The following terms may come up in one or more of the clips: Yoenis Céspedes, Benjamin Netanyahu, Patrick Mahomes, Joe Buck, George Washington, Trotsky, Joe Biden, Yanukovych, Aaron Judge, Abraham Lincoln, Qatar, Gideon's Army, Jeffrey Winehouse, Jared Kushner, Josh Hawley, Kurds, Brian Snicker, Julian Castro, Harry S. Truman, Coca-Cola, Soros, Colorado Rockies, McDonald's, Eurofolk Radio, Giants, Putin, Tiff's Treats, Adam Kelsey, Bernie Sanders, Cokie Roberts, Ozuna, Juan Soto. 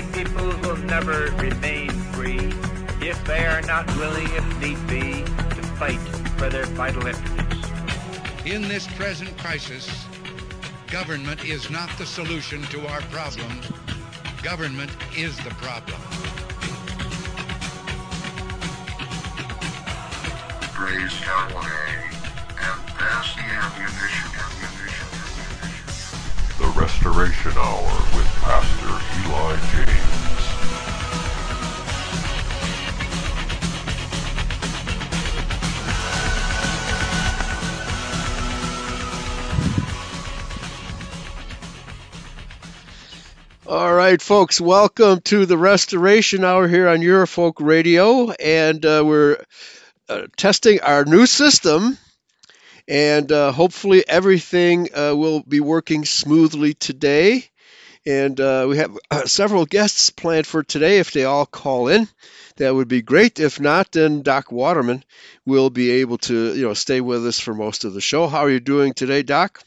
free people will never remain free if they are not willing, if need be, to fight for their vital interests. In this present crisis, government is not the solution to our problems. Government is the problem. Raise Callaway and pass the ammunition. The Restoration Hour with Pastor Eli James. All right, folks, welcome to the Restoration Hour here on Eurofolk Radio, and we're testing our new system, and hopefully everything will be working smoothly today. And we have several guests planned for today. If they all call in, that would be great. If not, then Doc Waterman will be able to, you know, stay with us for most of the show. How are you doing today, Doc?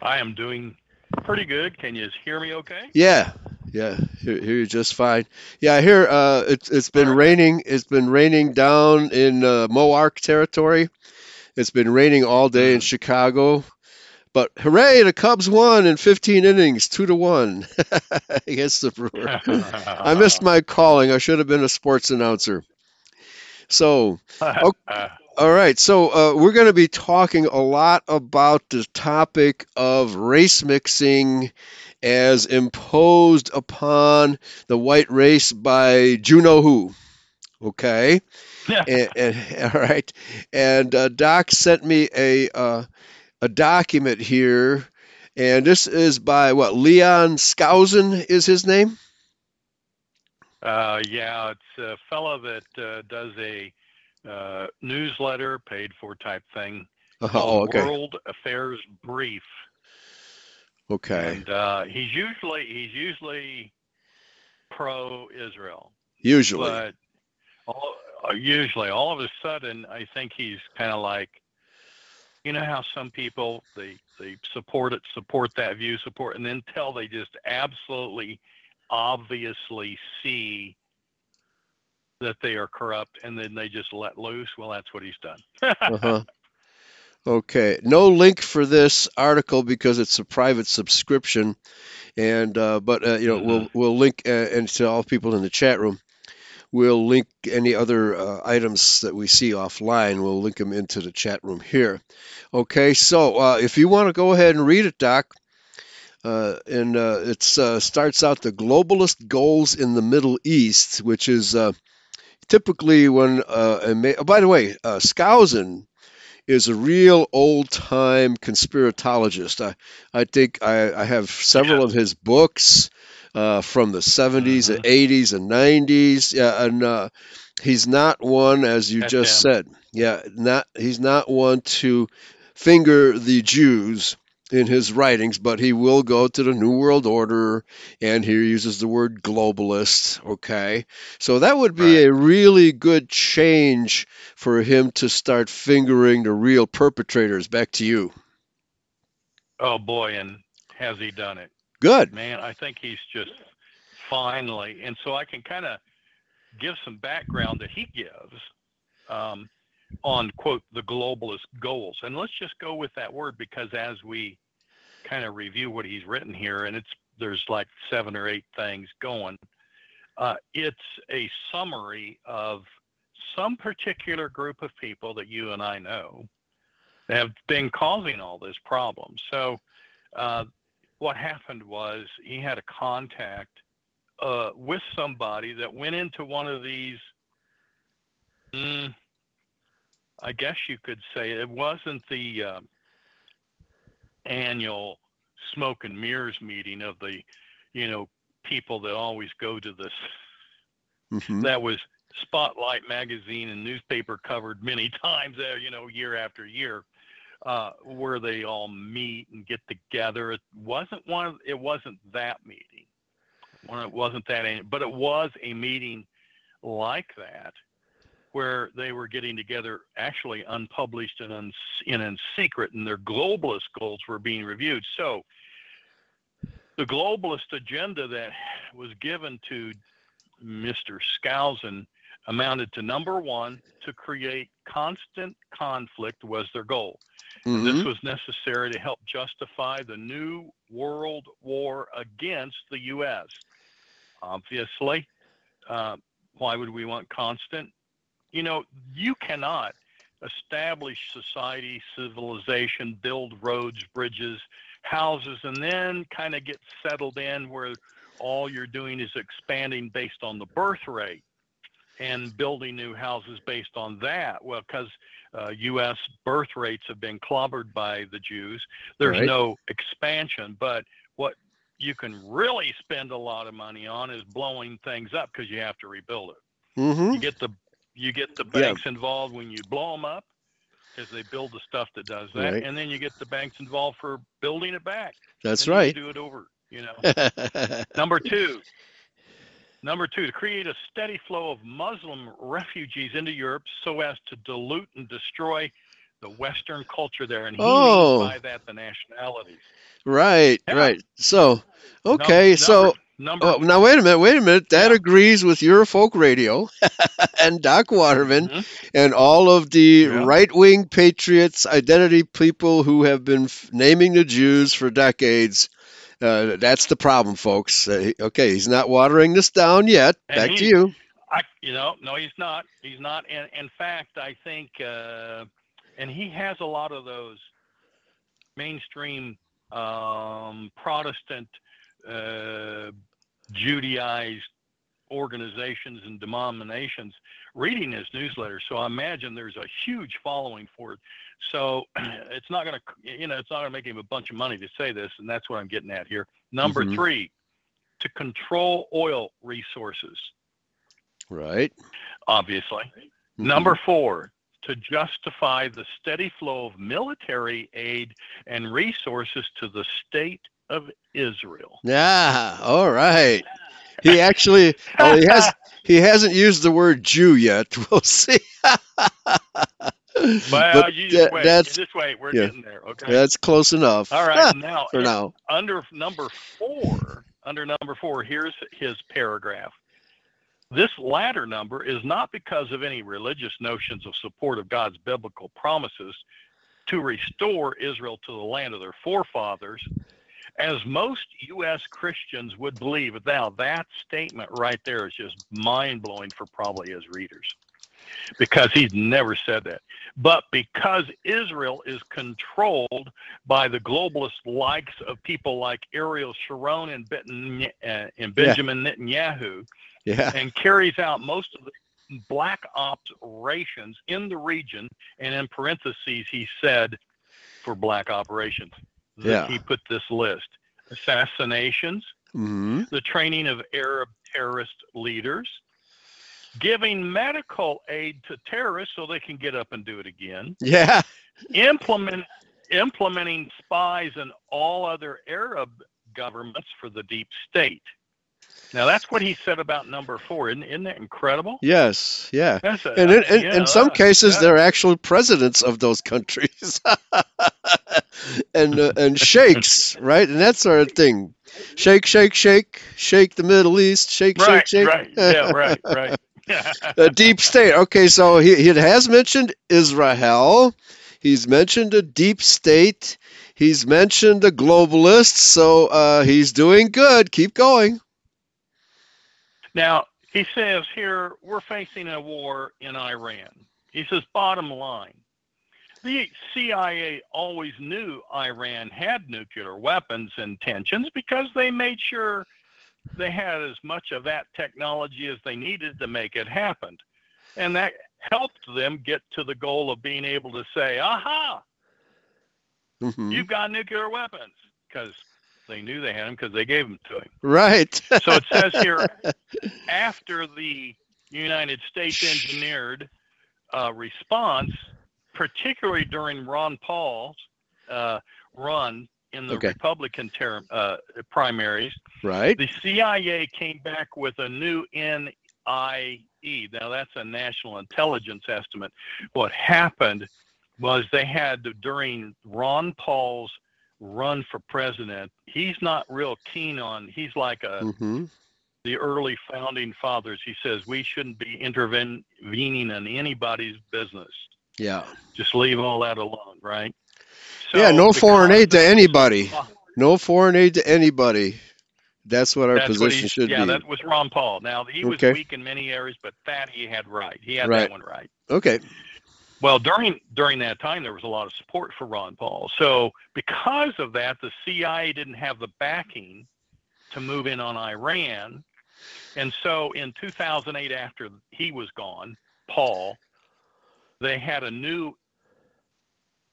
I am doing pretty good. Can you hear me okay? Yeah, hear you just fine. Yeah, here it's been raining. It's been raining down in Mohawk territory. It's been raining all day in Chicago. But hooray, the Cubs won in 15 innings, 2-1 against the Brewer. I missed my calling. I should have been a sports announcer. So, okay, all right. So we're going to be talking a lot about the topic of race mixing as imposed upon the white race by you-know-who, okay? Yeah. And, all right. And Doc sent me a document here, and this is by, what, Leon Skousen is his name? Yeah, it's a fellow that does a newsletter, paid for type thing, okay. World Affairs Brief. Okay. And he's usually pro-Israel. Usually. But all of a sudden, I think he's kind of like, you know how some people they support that view, and then until they just absolutely, obviously see that they are corrupt, and then they just let loose. Well, that's what he's done. Uh-huh. Okay, no link for this article because it's a private subscription, and we'll link and to all people in the chat room, we'll link any other items that we see offline. We'll link them into the chat room here. Okay, so if you want to go ahead and read it, Doc, and it starts out the globalist goals in the Middle East, which is typically when. By the way, Skousen is a real old-time conspiratologist. I think I have several of his books from the 70s and 80s and 90s. Yeah, and he's not one, as you just said. Yeah, he's not one to finger the Jews in his writings, but he will go to the New World Order, and he uses the word globalist, okay? So that would be a really good change for him to start fingering the real perpetrators. Back to you. Oh, boy, and has he done it? Good. Man, I think he's just finally, and so I can kind of give some background that he gives on, quote, the globalist goals. And let's just go with that word, because as we kind of review what he's written here, and there's like 7 or 8 things going, it's a summary of some particular group of people that you and I know that have been causing all this problem. So what happened was he had a contact with somebody that went into one of these I guess you could say it wasn't the annual smoke and mirrors meeting of the, people that always go to this. Mm-hmm. That was Spotlight magazine and newspaper covered many times there, year after year, where they all meet and get together. It wasn't that meeting. It wasn't that, but it was a meeting like that, where they were getting together, actually unpublished and in secret, and their globalist goals were being reviewed. So The globalist agenda that was given to Mr. Skousen amounted to, number one, to create constant conflict was their goal. Mm-hmm. And this was necessary to help justify the new world war against the U.S. Obviously, why would we want constant? You know, you cannot establish society, civilization, build roads, bridges, houses, and then kind of get settled in where all you're doing is expanding based on the birth rate and building new houses based on that. Well, because U.S. birth rates have been clobbered by the Jews. There's right. no expansion. But what you can really spend a lot of money on is blowing things up, because you have to rebuild it. Mm-hmm. You get the banks yeah. involved when you blow them up, because they build the stuff that does that. Right. And then you get the banks involved for building it back. That's right. Do it over, you know. Number two, to create a steady flow of Muslim refugees into Europe so as to dilute and destroy the Western culture there. And he means by that the nationalities. Right, yeah. right. So, okay, now wait a minute. That agrees with Eurofolk Radio and Doc Waterman mm-hmm. and all of the yeah. right-wing patriots, identity people who have been naming the Jews for decades. That's the problem, folks. Okay, he's not watering this down yet. And back to you. No, he's not. He's not. And in fact, I think, and he has a lot of those mainstream Protestant Judaized organizations and denominations reading his newsletter. So I imagine there's a huge following for it. So it's not going to make him a bunch of money to say this, and that's what I'm getting at here. Number mm-hmm. three, to control oil resources. Right. Obviously. Mm-hmm. Number four, to justify the steady flow of military aid and resources to the state of Israel. Yeah. All right. He actually, he hasn't used the word Jew yet. We'll see. But you just wait. We're yeah. getting there. Okay, that's close enough. All right, now. Under number four, here's his paragraph. This latter number is not because of any religious notions of support of God's biblical promises to restore Israel to the land of their forefathers, as most U.S. Christians would believe. Now, that statement right there is just mind-blowing for probably his readers, because he's never said that. But because Israel is controlled by the globalist likes of people like Ariel Sharon and Benjamin yeah. Netanyahu, yeah. and carries out most of the black ops operations in the region, and in parentheses he said, for black operations. Yeah. He put this list: assassinations, mm-hmm. the training of Arab terrorist leaders, giving medical aid to terrorists so they can get up and do it again. Yeah. Implementing spies and all other Arab governments for the deep state. Now, that's what he said about number four. Isn't that incredible? Yes, yeah. In some cases, they're actual presidents of those countries and sheikhs, right? And that sort of thing. Shake, shake, shake, shake the Middle East, shake, right, shake, shake. Right, yeah, right. The deep state. Okay, so he has mentioned Israel. He's mentioned a deep state. He's mentioned the globalists. So he's doing good. Keep going. Now, he says here, we're facing a war in Iran. He says, bottom line, the CIA always knew Iran had nuclear weapons intentions, because they made sure they had as much of that technology as they needed to make it happen. And that helped them get to the goal of being able to say, aha, mm-hmm. you've got nuclear weapons, because they knew they had them because they gave them to him. Right. So it says here, after the United States engineered response, particularly during Ron Paul's run in the okay. Republican primaries, right. the CIA came back with a new NIE. Now, that's a National Intelligence Estimate. What happened was they had, during Ron Paul's run for president, he's not real keen on, he's like a the early founding fathers. He says we shouldn't be intervening in anybody's business. Yeah. Just leave all that alone, right? So yeah, no foreign aid to anybody. No foreign aid to anybody. That's what our position should be. Yeah, that was Ron Paul. Now, he was weak in many areas, but that he had right. He had that one right. Okay. Well, during that time, there was a lot of support for Ron Paul. So because of that, the CIA didn't have the backing to move in on Iran. And so in 2008, after he was gone, Paul, they had a new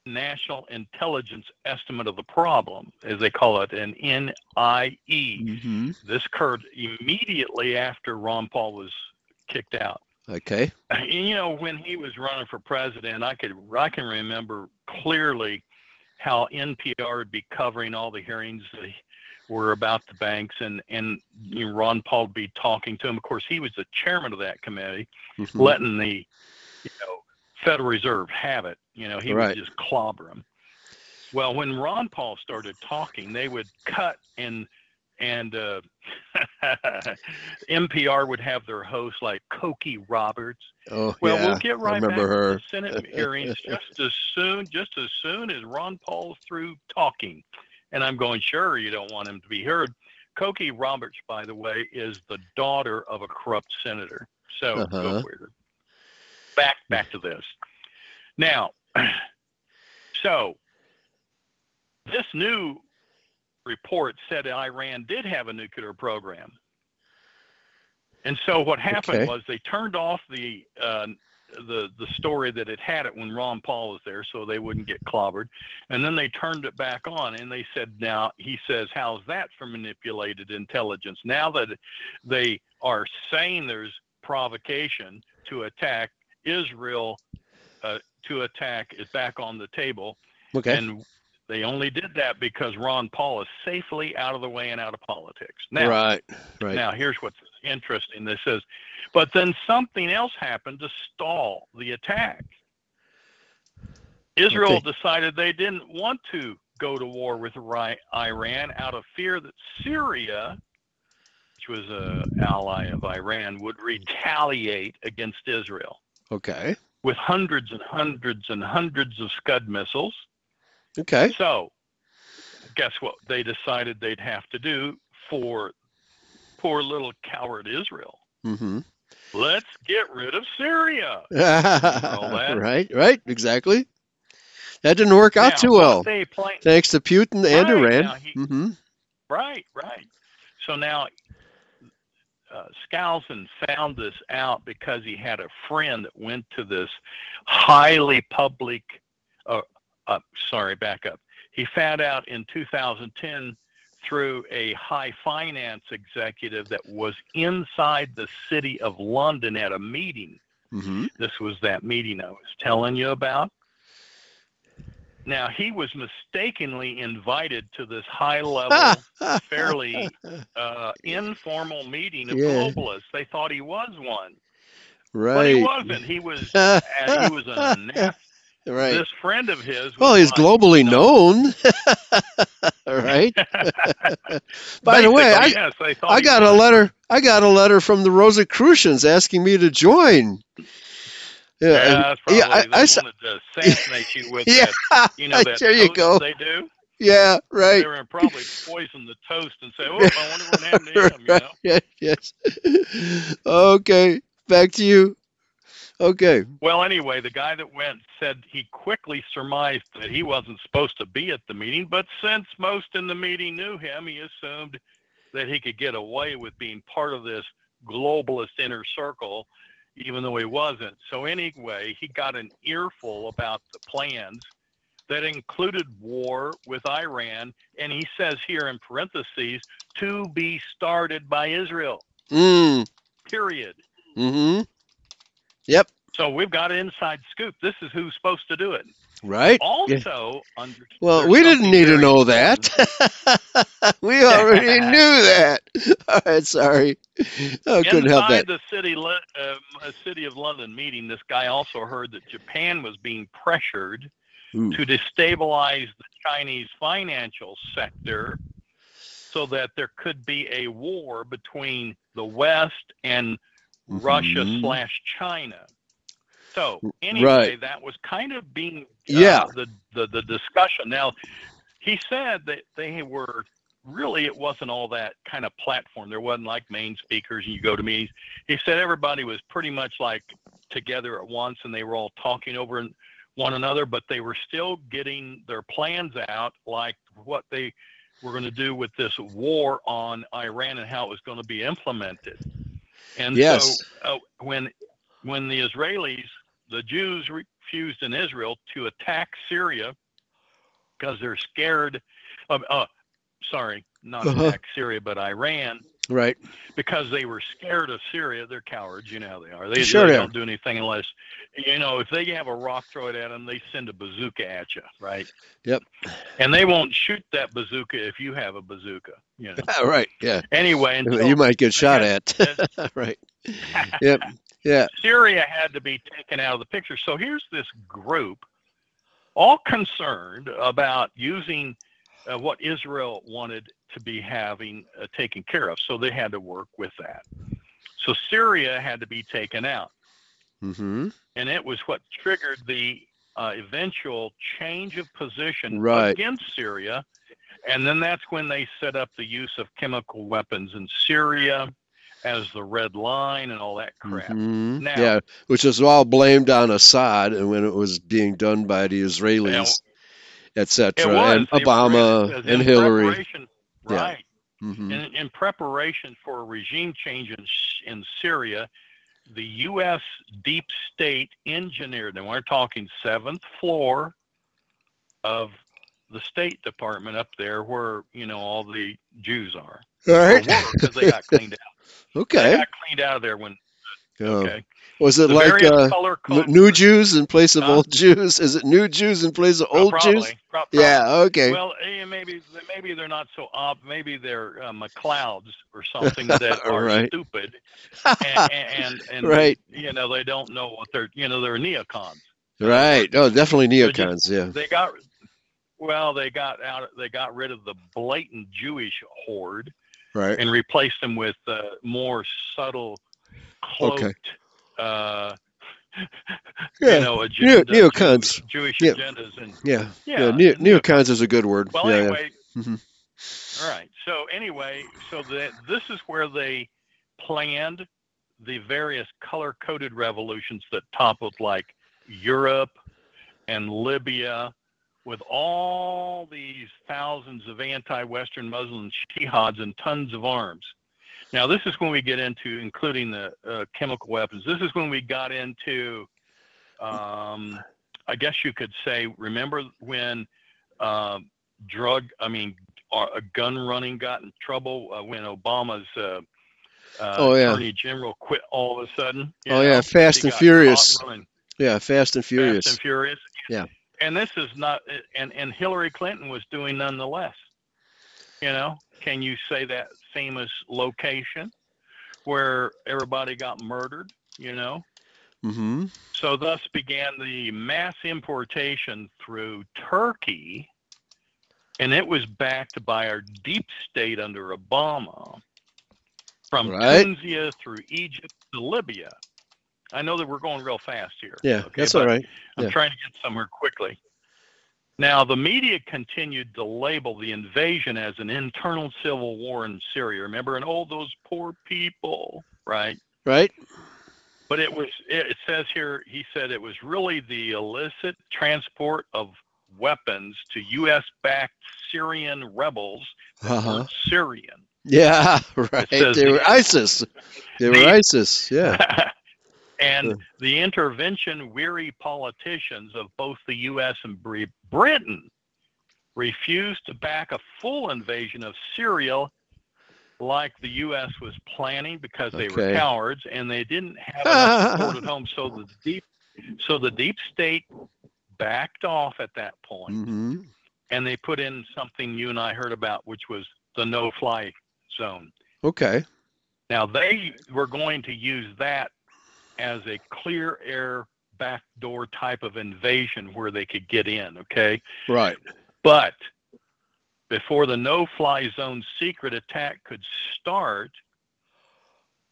National Intelligence Estimate of the Problem, as they call it, an NIE. This occurred immediately after Ron Paul was kicked out. Okay. And, you know, when he was running for president, I can remember clearly how NPR would be covering all the hearings that were about the banks, and you know, Ron Paul would be talking to him. Of course, he was the chairman of that committee, letting the, you know, Federal Reserve have it. You know, he would just clobber them. Well, when Ron Paul started talking, they would cut and NPR would have their hosts like Cokie Roberts. Oh, well, yeah. We'll get right back to the Senate hearings just as soon as Ron Paul's through talking. And I'm going, sure, you don't want him to be heard. Cokie Roberts, by the way, is the daughter of a corrupt senator. So go weirder. Back to this. Now, so this new report said Iran did have a nuclear program. And so what happened was they turned off the story that it had it when Ron Paul was there so they wouldn't get clobbered. And then they turned it back on and they said, now, he says, how's that for manipulated intelligence? Now that they are saying there's provocation to attack Israel, to attack is back on the table. Okay. And they only did that because Ron Paul is safely out of the way and out of politics. Now, now here's what's interesting. This says, but then something else happened to stall the attack. Israel decided they didn't want to go to war with Iran out of fear that Syria, which was an ally of Iran, would retaliate against Israel. Okay. With hundreds and hundreds and hundreds of Scud missiles. Okay. So guess what they decided they'd have to do for poor little coward Israel? Let's get rid of Syria. Right, exactly. That didn't work out too well. Thanks to Putin and Iran. Right. So now Skousen found this out because he had a friend that went to this highly public He found out in 2010 through a high finance executive that was inside the City of London at a meeting. This was that meeting I was telling you about. Now, he was mistakenly invied to this high-level, fairly informal meeting of globalists. They thought he was one. But he wasn't. He was a nasty. This friend of his. Well, he's globally known. By the way, I got a letter from the Rosicrucians asking me to join. Yeah, they wanted to assassinate you with that. You know, that there you go. They do. Yeah, right. They were probably poison the toast and say, "Oh, I wonder what happened to him." You know. Yes. Okay, back to you. Okay. Well, anyway, the guy that went said he quickly surmised that he wasn't supposed to be at the meeting, but since most in the meeting knew him, he assumed that he could get away with being part of this globalist inner circle, even though he wasn't. So anyway, he got an earful about the plans that included war with Iran, and he says here in parentheses, to be started by Israel. Period. Yep. So we've got an inside scoop. This is who's supposed to do it. Right. Also, well, we didn't need to know that. We already knew that. All right, sorry. I couldn't help that. Inside the City of London meeting, this guy also heard that Japan was being pressured to destabilize the Chinese financial sector so that there could be a war between the West and Russia/China. So anyway, that was kind of being the discussion. Now, he said that they were really, it wasn't all that kind of platform. There wasn't like main speakers and you go to meetings. He said everybody was pretty much like together at once and they were all talking over one another, but they were still getting their plans out, like what they were going to do with this war on Iran and how it was going to be implemented. And so when the Israelis, the Jews refused in Israel to attack Syria because they're scared of, attack Syria, but Iran. Right. Because they were scared of Syria. They're cowards. You know how they are. They don't do anything unless, you know, if they have a rock, throw it at them, they send a bazooka at you. Right. Yep. And they won't shoot that bazooka if you have a bazooka. You know? Right. Yeah. Anyway. So you might get shot at. Right. Yep. Yeah. Syria had to be taken out of the picture. So here's this group all concerned about using what Israel wanted to be having taken care of. So they had to work with that. So Syria had to be taken out. Mm-hmm. And it was what triggered the eventual change of position against Syria. And then that's when they set up the use of chemical weapons in Syria as the red line and all that crap. Mm-hmm. Now, which is all blamed on Assad and when it was being done by the Israelis. Now, etc. And Obama and Hillary. Right. Yeah. Mm-hmm. In preparation for a regime change in Syria, the U.S. deep state engineered, and we're talking 7th floor of the State Department up there where, you know, all the Jews are. All right. Because they got cleaned out. Okay. They got cleaned out of there when. Okay. Was it like new Jews in place of old Jews? Is it new Jews in place of old Jews? Probably. Yeah. Okay. Well, maybe they're not so maybe they're McLeods or something that are stupid, and you know, they don't know what they're, you know, they're neocons. Right. Oh, definitely neocons. Yeah. They got rid of the blatant Jewish horde, right, and replaced them with more subtle, cloaked, agendas, neocons, Jewish agendas, and neocons is a good word. Well, anyway, all right. So anyway, this is where they planned the various color-coded revolutions that toppled like Europe and Libya, with all these thousands of anti-Western Muslim shihads and tons of arms. Now, this is when we get into, including the chemical weapons, this is when we got into, I guess you could say, remember when gun running got in trouble when Obama's Attorney General quit all of a sudden? Fast and Furious. Yeah, Fast and Furious. Fast and Furious. Yeah. And this is not, and Hillary Clinton was doing none the less. You know, can you say that famous location where everybody got murdered, you know? Mm-hmm. So thus began the mass importation through Turkey, and it was backed by our deep state under Obama from Tunisia through Egypt to Libya. I know that we're going real fast here. Yeah, okay, that's all right. I'm trying to get somewhere quickly. Now, the media continued to label the invasion as an internal civil war in Syria. Remember, and all those poor people, right? Right. But it was. It says here, he said it was really the illicit transport of weapons to U.S.-backed Syrian rebels that weren't Syrian. Yeah, right. They were ISIS. They were ISIS, yeah. And the intervention-weary politicians of both the U.S. and Britain refused to back a full invasion of Syria like the U.S. was planning because they were cowards and they didn't have enough support at home. So the deep state backed off at that point, and they put in something you and I heard about, which was the no-fly zone. Okay. Now, they were going to use that as a clear air backdoor type of invasion where they could get in, okay? Right. But before the no-fly zone secret attack could start,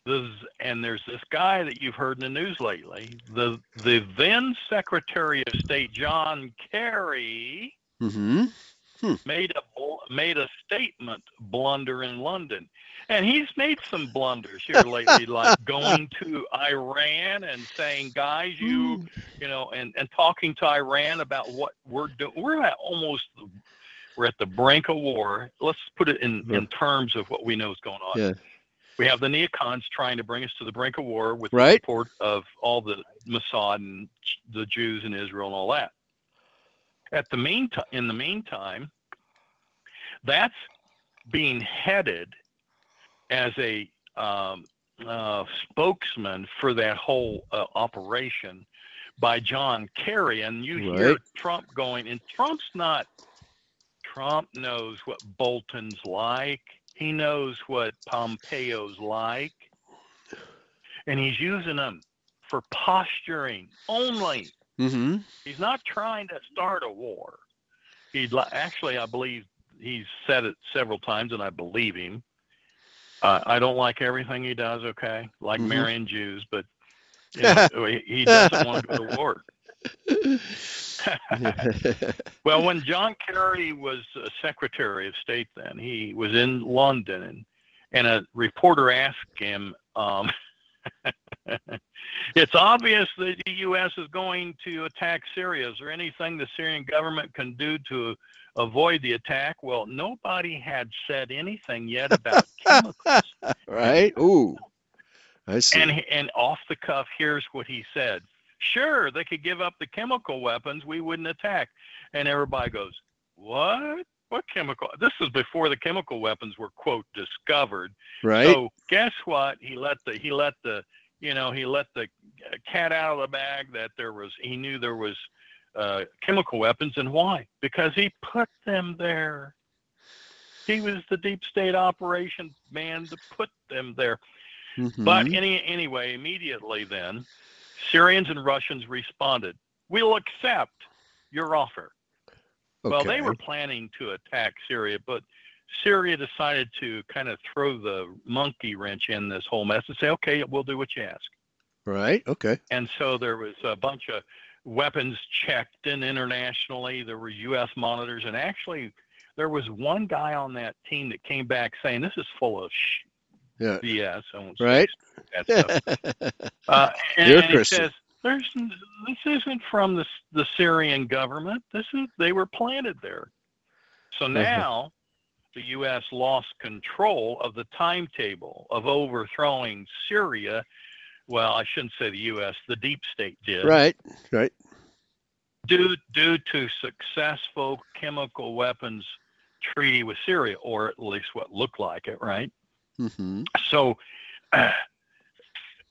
there's this guy that you've heard in the news lately, the then Secretary of State John Kerry made a statement blunder in London. And he's made some blunders here lately, like going to Iran and saying, guys, and talking to Iran about what we're doing. We're at the brink of war. Let's put it in terms of what we know is going on. Yeah. We have the neocons trying to bring us to the brink of war with the support of all the Mossad and the Jews in Israel and all that. In the meantime, that's being headed as a spokesman for that whole operation by John Kerry. And you hear Trump going, and Trump knows what Bolton's like. He knows what Pompeo's like. And he's using them for posturing only. Mm-hmm. He's not trying to start a war. Actually, I believe he's said it several times, and I believe him. I don't like everything he does, okay? Like marrying Jews, but he doesn't want to go to war. Well, when John Kerry was Secretary of State then, he was in London, and a reporter asked him, it's obvious that the U.S. is going to attack Syria. Is there anything the Syrian government can do to avoid the attack? Well, nobody had said anything yet about chemicals. Right? Ooh, I see. And off the cuff, here's what he said. Sure, they could give up the chemical weapons. We wouldn't attack. And everybody goes, what? What chemical? This is before the chemical weapons were, quote, discovered. Right. So guess what? He let the cat out of the bag that he knew there was chemical weapons. And why? Because he put them there. He was the deep state operation man to put them there. Mm-hmm. But anyway, immediately then, Syrians and Russians responded, we'll accept your offer. Okay. Well, they were planning to attack Syria, but Syria decided to kind of throw the monkey wrench in this whole mess and say, okay, we'll do what you ask. Right, okay. And so there was a bunch of weapons checked in internationally. There were U.S. monitors, and actually there was one guy on that team that came back saying, this is full of BS. I won't say that stuff. And he says, this isn't from the Syrian government. They were planted there. So now the U.S. lost control of the timetable of overthrowing Syria. Well, I shouldn't say the U.S. The deep state did. Right. Due to successful chemical weapons treaty with Syria, or at least what looked like it, right? Mm-hmm. So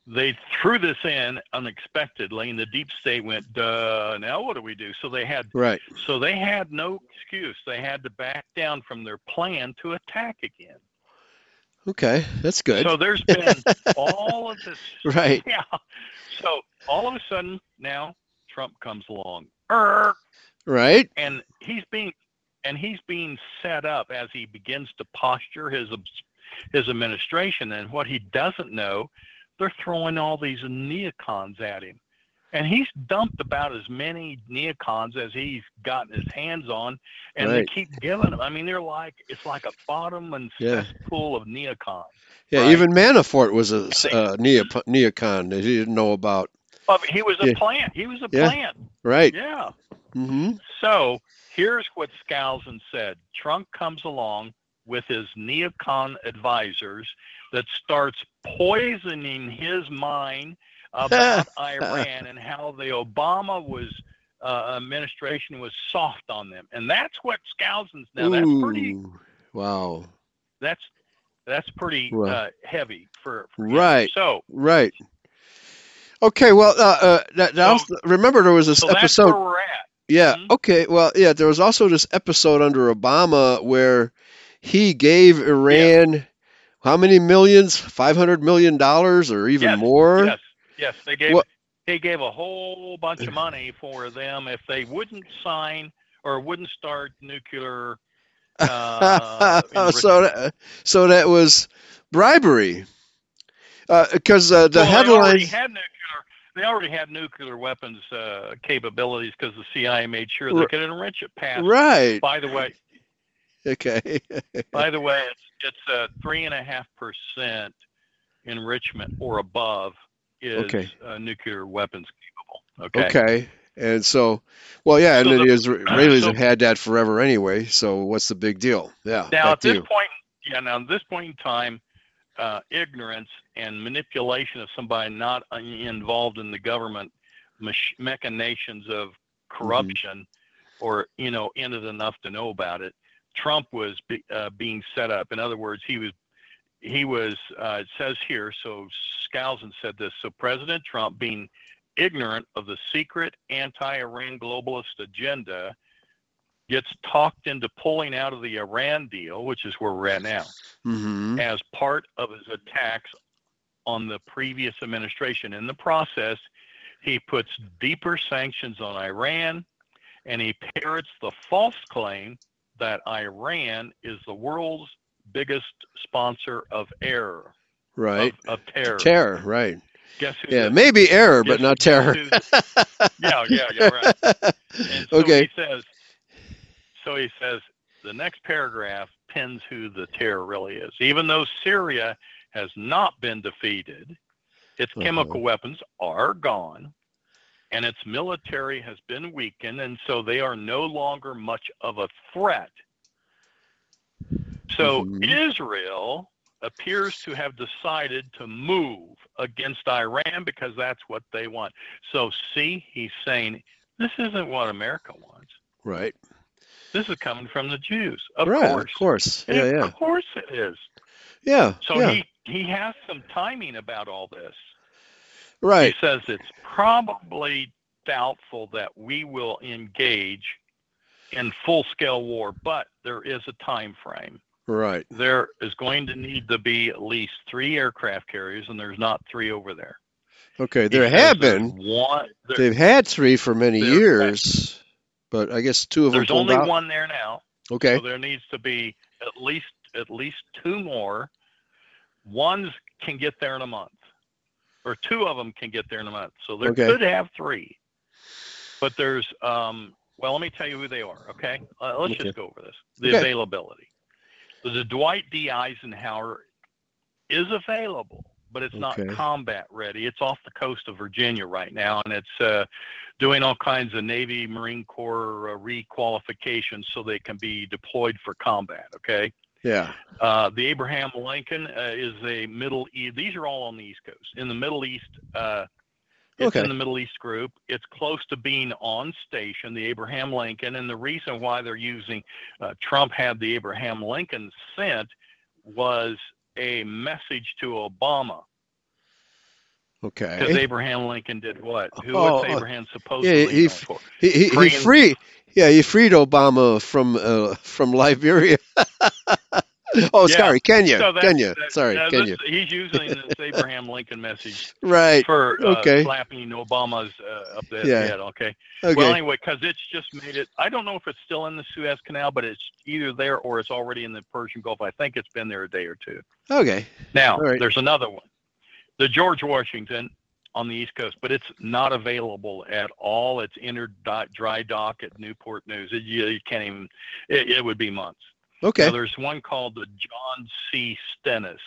they threw this in unexpectedly, and the deep state went, duh, now what do we do? So they had no excuse. They had to back down from their plan to attack again. Okay, that's good. So there's been all of this. Right. Yeah. So all of a sudden now Trump comes along. Right. And he's being set up as he begins to posture his administration, and what he doesn't know, they're throwing all these neocons at him, and he's dumped about as many neocons as he's gotten his hands on, and they keep giving them. I mean, it's like a bottom and cesspool of neocons. Yeah, right? Even Manafort was a neocon that he didn't know about. But he was a plant. He was a plant. Right. Yeah. Mm-hmm. So here's what Skousen said. Trump comes along with his neocon advisors that starts poisoning his mind about Iran and how the Obama administration was soft on them. And that's what Skousen's now. That's pretty heavy for him. So. Okay. Well, remember there was this episode. That's where we're at. Yeah. Mm-hmm. Okay. Well, yeah, there was also this episode under Obama where he gave Iran how many millions? $500 million or even more? Yes. They gave He gave a whole bunch of money for them if they wouldn't sign or wouldn't start nuclear. So that was bribery. Because the headline. They already had nuclear weapons capabilities because the CIA made sure they could enrich it past. Right. By the way. Okay. By the way, it's a 3.5% enrichment or above is nuclear weapons capable. Okay. And so, and the Israelis have had that forever anyway. So what's the big deal? Yeah. Now at this point in time, ignorance and manipulation of somebody not involved in the government machinations of corruption, or in it enough to know about it. Trump was being set up. In other words, he was. It says here. So Skousen said this. So President Trump, being ignorant of the secret anti-Iran globalist agenda, gets talked into pulling out of the Iran deal, which is where we're at now, as part of his attacks on the previous administration. In the process, he puts deeper sanctions on Iran, and he parrots the false claim that Iran is the world's biggest sponsor of error. Right. Of terror. Terror, right. Guess who? Yeah, maybe error, but not terror. Yeah, right. And so he says the next paragraph pins who the terror really is. Even though Syria has not been defeated, its chemical weapons are gone, and its military has been weakened, and so they are no longer much of a threat. So Israel appears to have decided to move against Iran because that's what they want. So see, he's saying, this isn't what America wants. Right. This is coming from the Jews, of course. Yeah. Of course it is. Yeah. So he has some timing about all this. Right. He says it's probably doubtful that we will engage in full-scale war, but there is a time frame. Right. There is going to need to be at least 3 aircraft carriers, and there's not 3 over there. Okay, there have been. They've had 3 for many years. But I guess 2 of them. There's only one there now. Okay. So there needs to be at least 2 more. One can get there in a month, or 2 of them can get there in a month. So there could have 3. But there's let me tell you who they are. Okay. Let's just go over this. The availability. The Dwight D. Eisenhower is available, but it's not combat ready. It's off the coast of Virginia right now, and it's doing all kinds of Navy, Marine Corps requalifications so they can be deployed for combat, okay? Yeah. The Abraham Lincoln is a Middle East. These are all on the East Coast. In the Middle East, in the Middle East group. It's close to being on station, the Abraham Lincoln, and the reason why they're using Trump had the Abraham Lincoln sent was a message to Obama. Okay. Because Abraham Lincoln did what? Who was Abraham supposedly for? He freed Obama from Liberia. Kenya. So Kenya. He's using this Abraham Lincoln message for slapping Obama's up the head. Okay. Well, anyway, because it's just made it. I don't know if it's still in the Suez Canal, but it's either there or it's already in the Persian Gulf. I think it's been there a day or 2. Okay. Now, there's another one. The George Washington on the East Coast, but it's not available at all. It's entered dry dock at Newport News. You can't even. It would be months. Okay. Now, there's one called the John C. Stennis.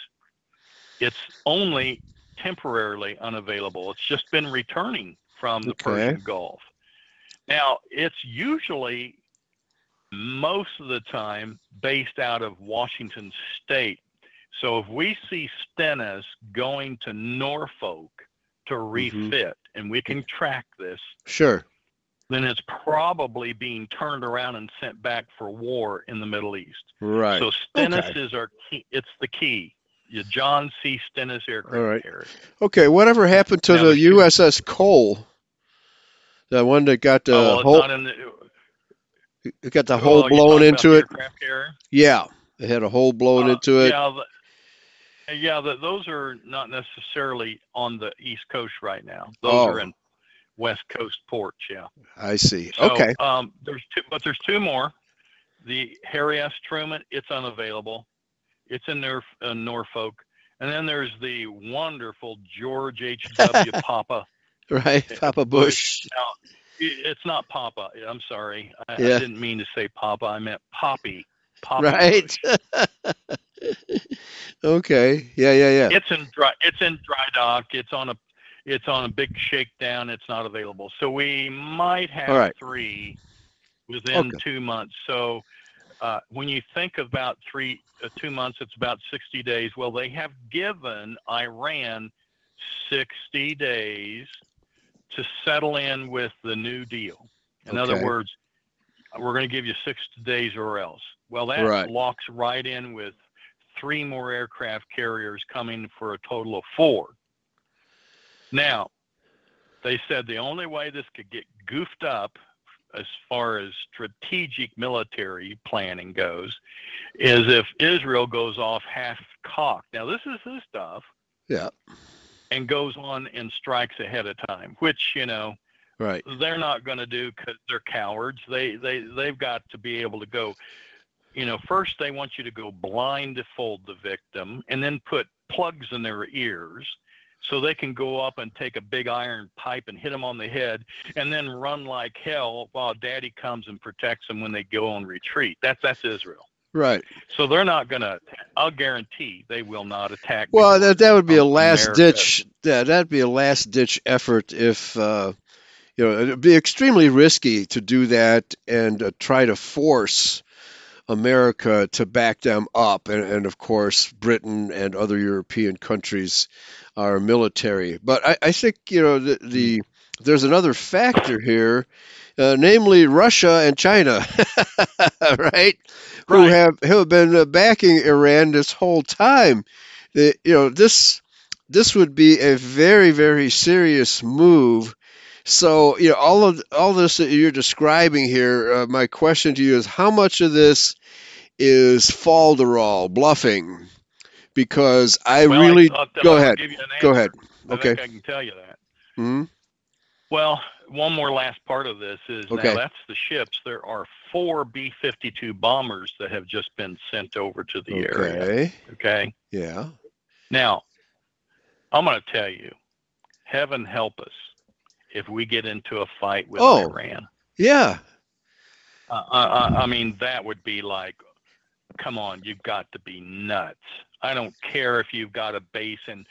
It's only temporarily unavailable. It's just been returning from the Persian Gulf. Now, it's usually most of the time based out of Washington State. So if we see Stennis going to Norfolk to refit, and we can track this, then it's probably being turned around and sent back for war in the Middle East. Right. So Stennis is our key. It's the key. Your John C. Stennis aircraft carrier. Okay. Whatever happened to the USS Cole? The one that got the hole blown into it. Yeah, it had a hole blown into it. Those are not necessarily on the East Coast right now. Those are in West Coast ports. Yeah. I see. So, okay. There's two more. The Harry S. Truman, it's unavailable. It's in Norfolk. And then there's the wonderful George H. W. Papa. Right, Papa Bush. Now, it's not Papa. I'm sorry. I didn't mean to say Papa. I meant Poppy. Papa right. Okay. Yeah. It's in dry dock. It's on a big shakedown. It's not available. So we might have three within 2 months. So when you think about 2 months, it's about 60 days. Well, they have given Iran 60 days to settle in with the New Deal. In other words, we're going to give you 6 days or else. Well, that locks right in with three more aircraft carriers coming for a total of four. Now, they said the only way this could get goofed up as far as strategic military planning goes is if Israel goes off half-cocked. Now, this is his stuff. Yeah. And goes on and strikes ahead of time, which, you know, they're not going to do because they're cowards. They've got to be able to go, you know, first they want you to go blindfold the victim and then put plugs in their ears so they can go up and take a big iron pipe and hit them on the head and then run like hell while daddy comes and protects them when they go on retreat. That's Israel. Right. So they're not going to, I'll guarantee they will not attack. Well, that would be a last-ditch effort if, you know, it would be extremely risky to do that and try to force America to back them up. And, of course, Britain and other European countries are military. But I think, you know, there's another factor here. Namely Russia and China, right? Who have been backing Iran this whole time. You know, this would be a very, very serious move. So, you know, all this that you're describing here, my question to you is, how much of this is falderall, bluffing? Because Go ahead. Okay. I can tell you that. Mm-hmm. Well, one more last part of this is now that's the ships. There are four B-52 bombers that have just been sent over to the area. Okay. Yeah. Now, I'm going to tell you, heaven help us if we get into a fight with Iran. Yeah. I mean, that would be like, come on, you've got to be nuts. I don't care if you've got a base in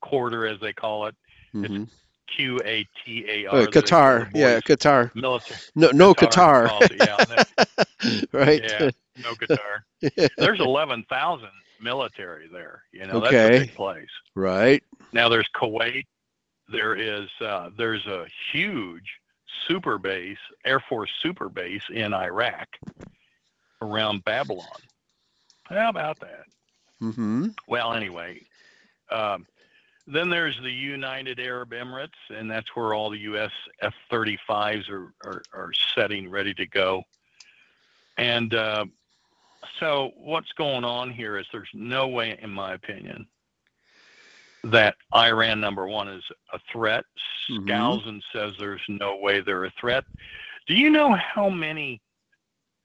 quarter, as they call it. Mm-hmm. It's QATAR. Qatar. Yeah, Qatar. Military. No Qatar. Right. Yeah, no Qatar. There's 11,000 military there. You know, that's a big place. Right. Now there's Kuwait. There is, there's a huge super base, Air Force super base in Iraq around Babylon. How about that? Mm-hmm. Well, anyway, then there's the United Arab Emirates, and that's where all the U.S. F-35s are setting, ready to go. And so what's going on here is there's no way, in my opinion, that Iran, number one, is a threat. Mm-hmm. Skousen says there's no way they're a threat. Do you know how many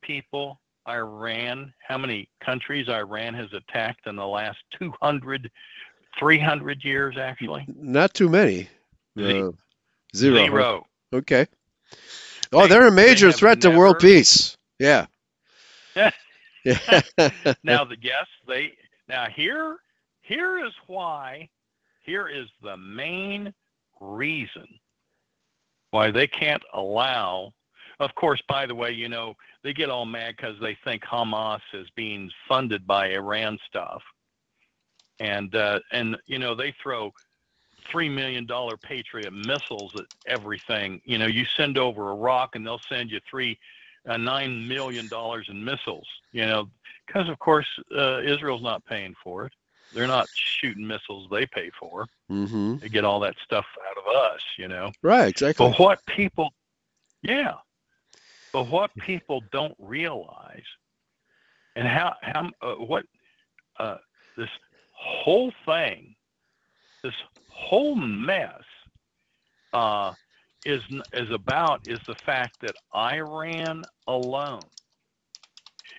people how many countries Iran has attacked in the last 300 years, actually? Not too many. Zero. Okay. They're a major threat to world peace. Yeah. Now, here is the main reason why they can't allow. Of course, by the way, you know, they get all mad because they think Hamas is being funded by Iran stuff. And you know, they throw $3 million Patriot missiles at everything. You know, you send over Iraq and they'll send you $9 million in missiles, you know, because, of course, Israel's not paying for it. They're not shooting missiles they pay for. Mm-hmm. They get all that stuff out of us, you know. Right, exactly. But what people don't realize and how this whole thing, this whole mess is about is the fact that Iran alone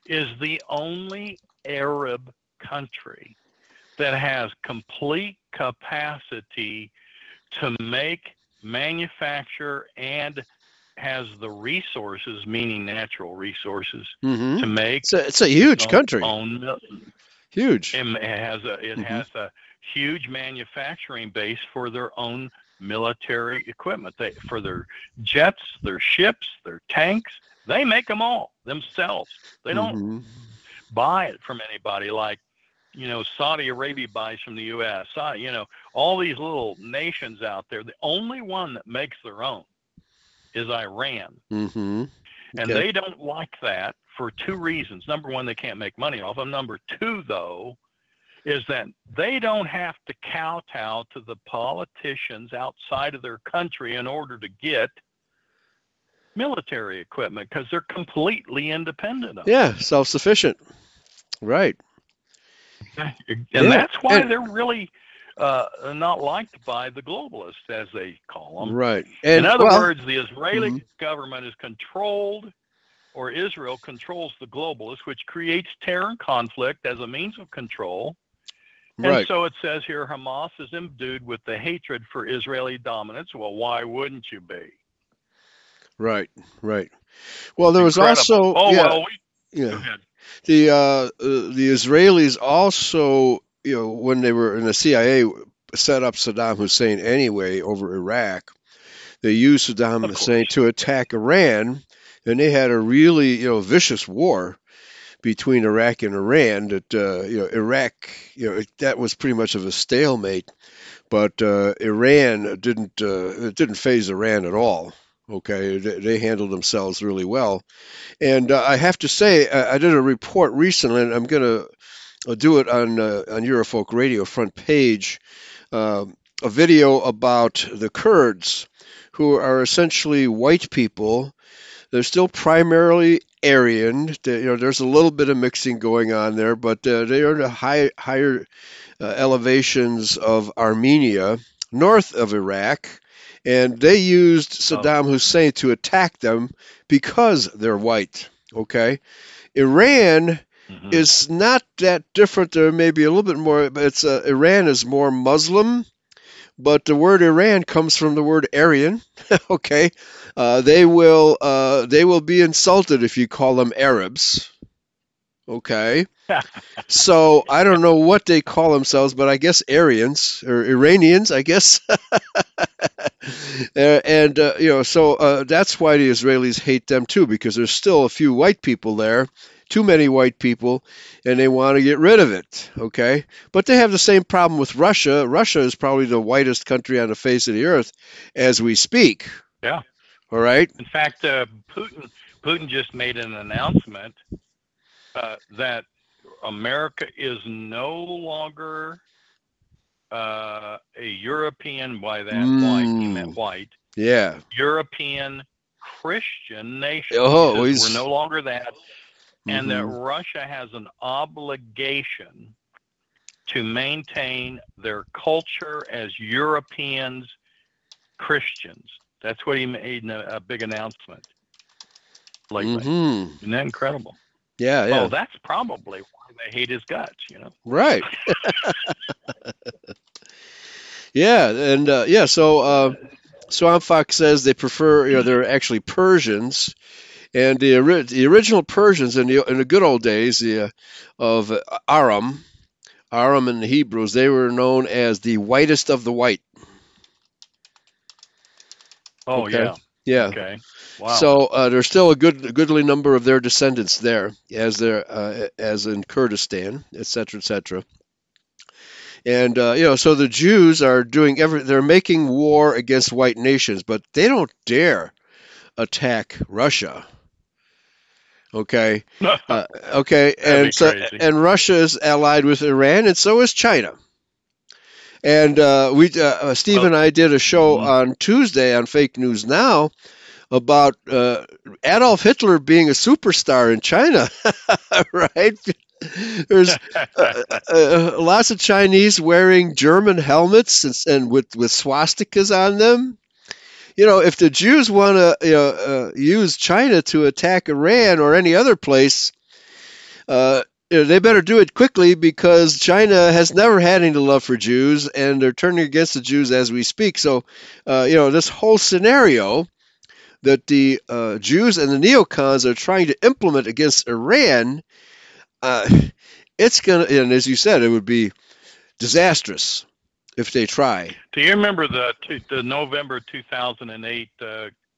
is the only Arab country that has complete capacity to make, manufacture, and has the resources, meaning natural resources, to make. It's a huge country. Huge. It has a huge manufacturing base for their own military equipment, for their jets, their ships, their tanks. They make them all themselves. They don't buy it from anybody like, you know, Saudi Arabia buys from the U.S., you know, all these little nations out there. The only one that makes their own is Iran. And they don't like that for two reasons. Number one, they can't make money off them. Number two, though, is that they don't have to kowtow to the politicians outside of their country in order to get military equipment because they're completely independent of it. Self-sufficient. Right. And that's why they're really not liked by the globalists, as they call them. Right. And, in other words, the Israeli government is controlled, or Israel controls the globalists, which creates terror and conflict as a means of control. And so it says here, Hamas is imbued with the hatred for Israeli dominance. Well, why wouldn't you be? Right, right. Well, there was also... Go ahead. The Israelis also, you know, when they were in the CIA, set up Saddam Hussein anyway over Iraq. They used Saddam Hussein to attack Iran, and they had a really, you know, vicious war between Iraq and Iran. That Iraq, that was pretty much of a stalemate, but Iran didn't phase Iran at all. Okay, they handled themselves really well. And I have to say, I did a report recently, and I'm going to do it on Eurofolk Radio front page, a video about the Kurds, who are essentially white people. They're still primarily Aryan. There's a little bit of mixing going on there, but they are the higher elevations of Armenia, north of Iraq. And they used Saddam Hussein to attack them because they're white, okay? Iran is not that different. There may be a little bit more, but it's Iran is more Muslim, but the word Iran comes from the word Aryan, okay? They will be insulted if you call them Arabs, okay? So I don't know what they call themselves, but I guess Aryans or Iranians, I guess. So that's why the Israelis hate them too, because there's still a few white people there, too many white people, and they want to get rid of it, okay? But they have the same problem with Russia. Russia is probably the whitest country on the face of the earth as we speak. Yeah. All right? In fact, Putin just made an announcement that America is no longer a European, by that white, he meant white. Yeah. European Christian nation. Oh, we're no longer that. And that Russia has an obligation to maintain their culture as Europeans, Christians. That's what he made in a big announcement lately. Isn't that incredible? Yeah, yeah. Oh, that's probably why they hate his guts, you know. Right. Yeah, and so Amfak says they prefer, they're actually Persians, and the original Persians in the good old days of Aram and the Hebrews, they were known as the whitest of the white. Oh, okay. Yeah. Yeah. Okay. Wow. So there's still a goodly number of their descendants there, as in Kurdistan, et cetera, et cetera. And so the Jews are doing they're making war against white nations, but they don't dare attack Russia. Okay. And Russia is allied with Iran, and so is China. And Steve and I did a show on Tuesday on Fake News Now about Adolf Hitler being a superstar in China, right? There's lots of Chinese wearing German helmets and with swastikas on them. you know, if the Jews want to use China to attack Iran or any other place, they better do it quickly, because China has never had any love for Jews, and they're turning against the Jews as we speak. So, this whole scenario that the Jews and the neocons are trying to implement against Iran, it's going to, and as you said, it would be disastrous if they try. Do you remember the November 2008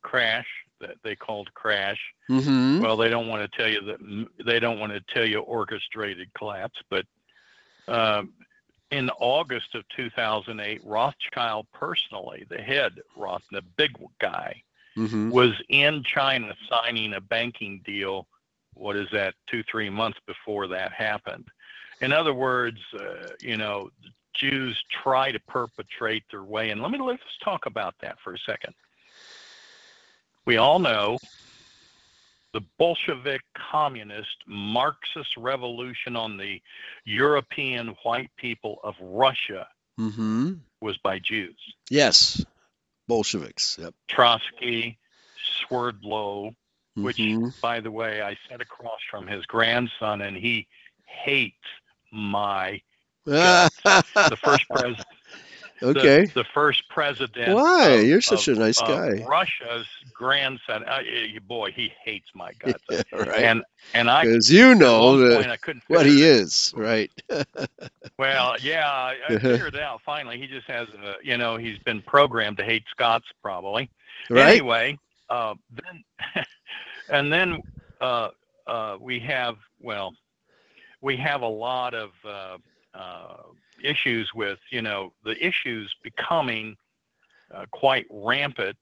crash that they called crash? Mm-hmm. Well, they don't want to tell you orchestrated collapse, but in August of 2008, Rothschild personally, the head Roth, the big guy, mm-hmm. was in China signing a banking deal. What is that? 2-3 months before that happened. In other words, the Jews try to perpetrate their way. And let's talk about that for a second. We all know the Bolshevik communist Marxist revolution on the European white people of Russia mm-hmm. was by Jews. Yes. Bolsheviks. Yep. Trotsky, Swerdlow, mm-hmm. which, by the way, I sat across from his grandson, and he hates my guts. The first president. Okay. The first president. Why? You're such a nice guy. Russia's grandson. Boy, he hates my guts. Yeah, right. And I, because you know what he is, right? Well, yeah, I figured it out finally. He just has he's been programmed to hate Scots probably. Right. Anyway, we have a lot of. Issues with, the issues becoming quite rampant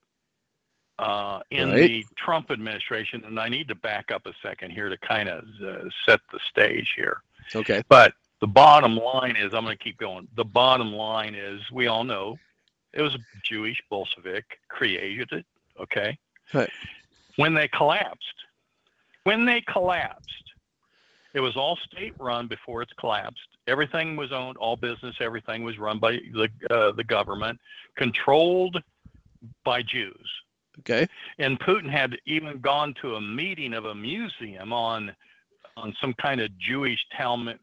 in right. the Trump administration. And I need to back up a second here to kind of set the stage here. Okay. But the bottom line is, I'm going to keep going. The bottom line is, we all know it was a Jewish Bolshevik created it. Okay. Right. When they collapsed, it was all state-run before it's collapsed. Everything was owned, all business, everything was run by the government, controlled by Jews. Okay. And Putin had even gone to a meeting of a museum on some kind of Jewish Talmud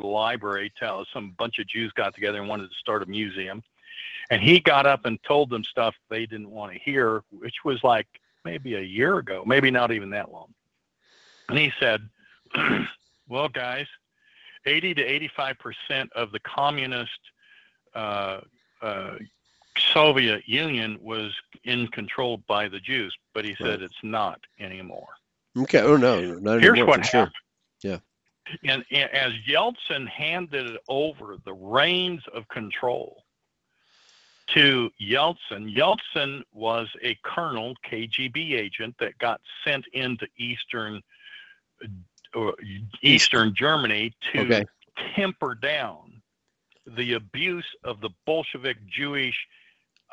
library. Some bunch of Jews got together and wanted to start a museum. And he got up and told them stuff they didn't want to hear, which was like maybe a year ago, maybe not even that long. And he said, well, guys, 80% to 85% of the communist Soviet Union was in control by the Jews, but he said it's not anymore. Okay. Oh no, not here's anymore, what happened. Sure. Yeah. And as Yeltsin handed over the reins of control to Yeltsin. Yeltsin was a colonel, KGB agent that got sent into Eastern Germany to temper down the abuse of the Bolshevik Jewish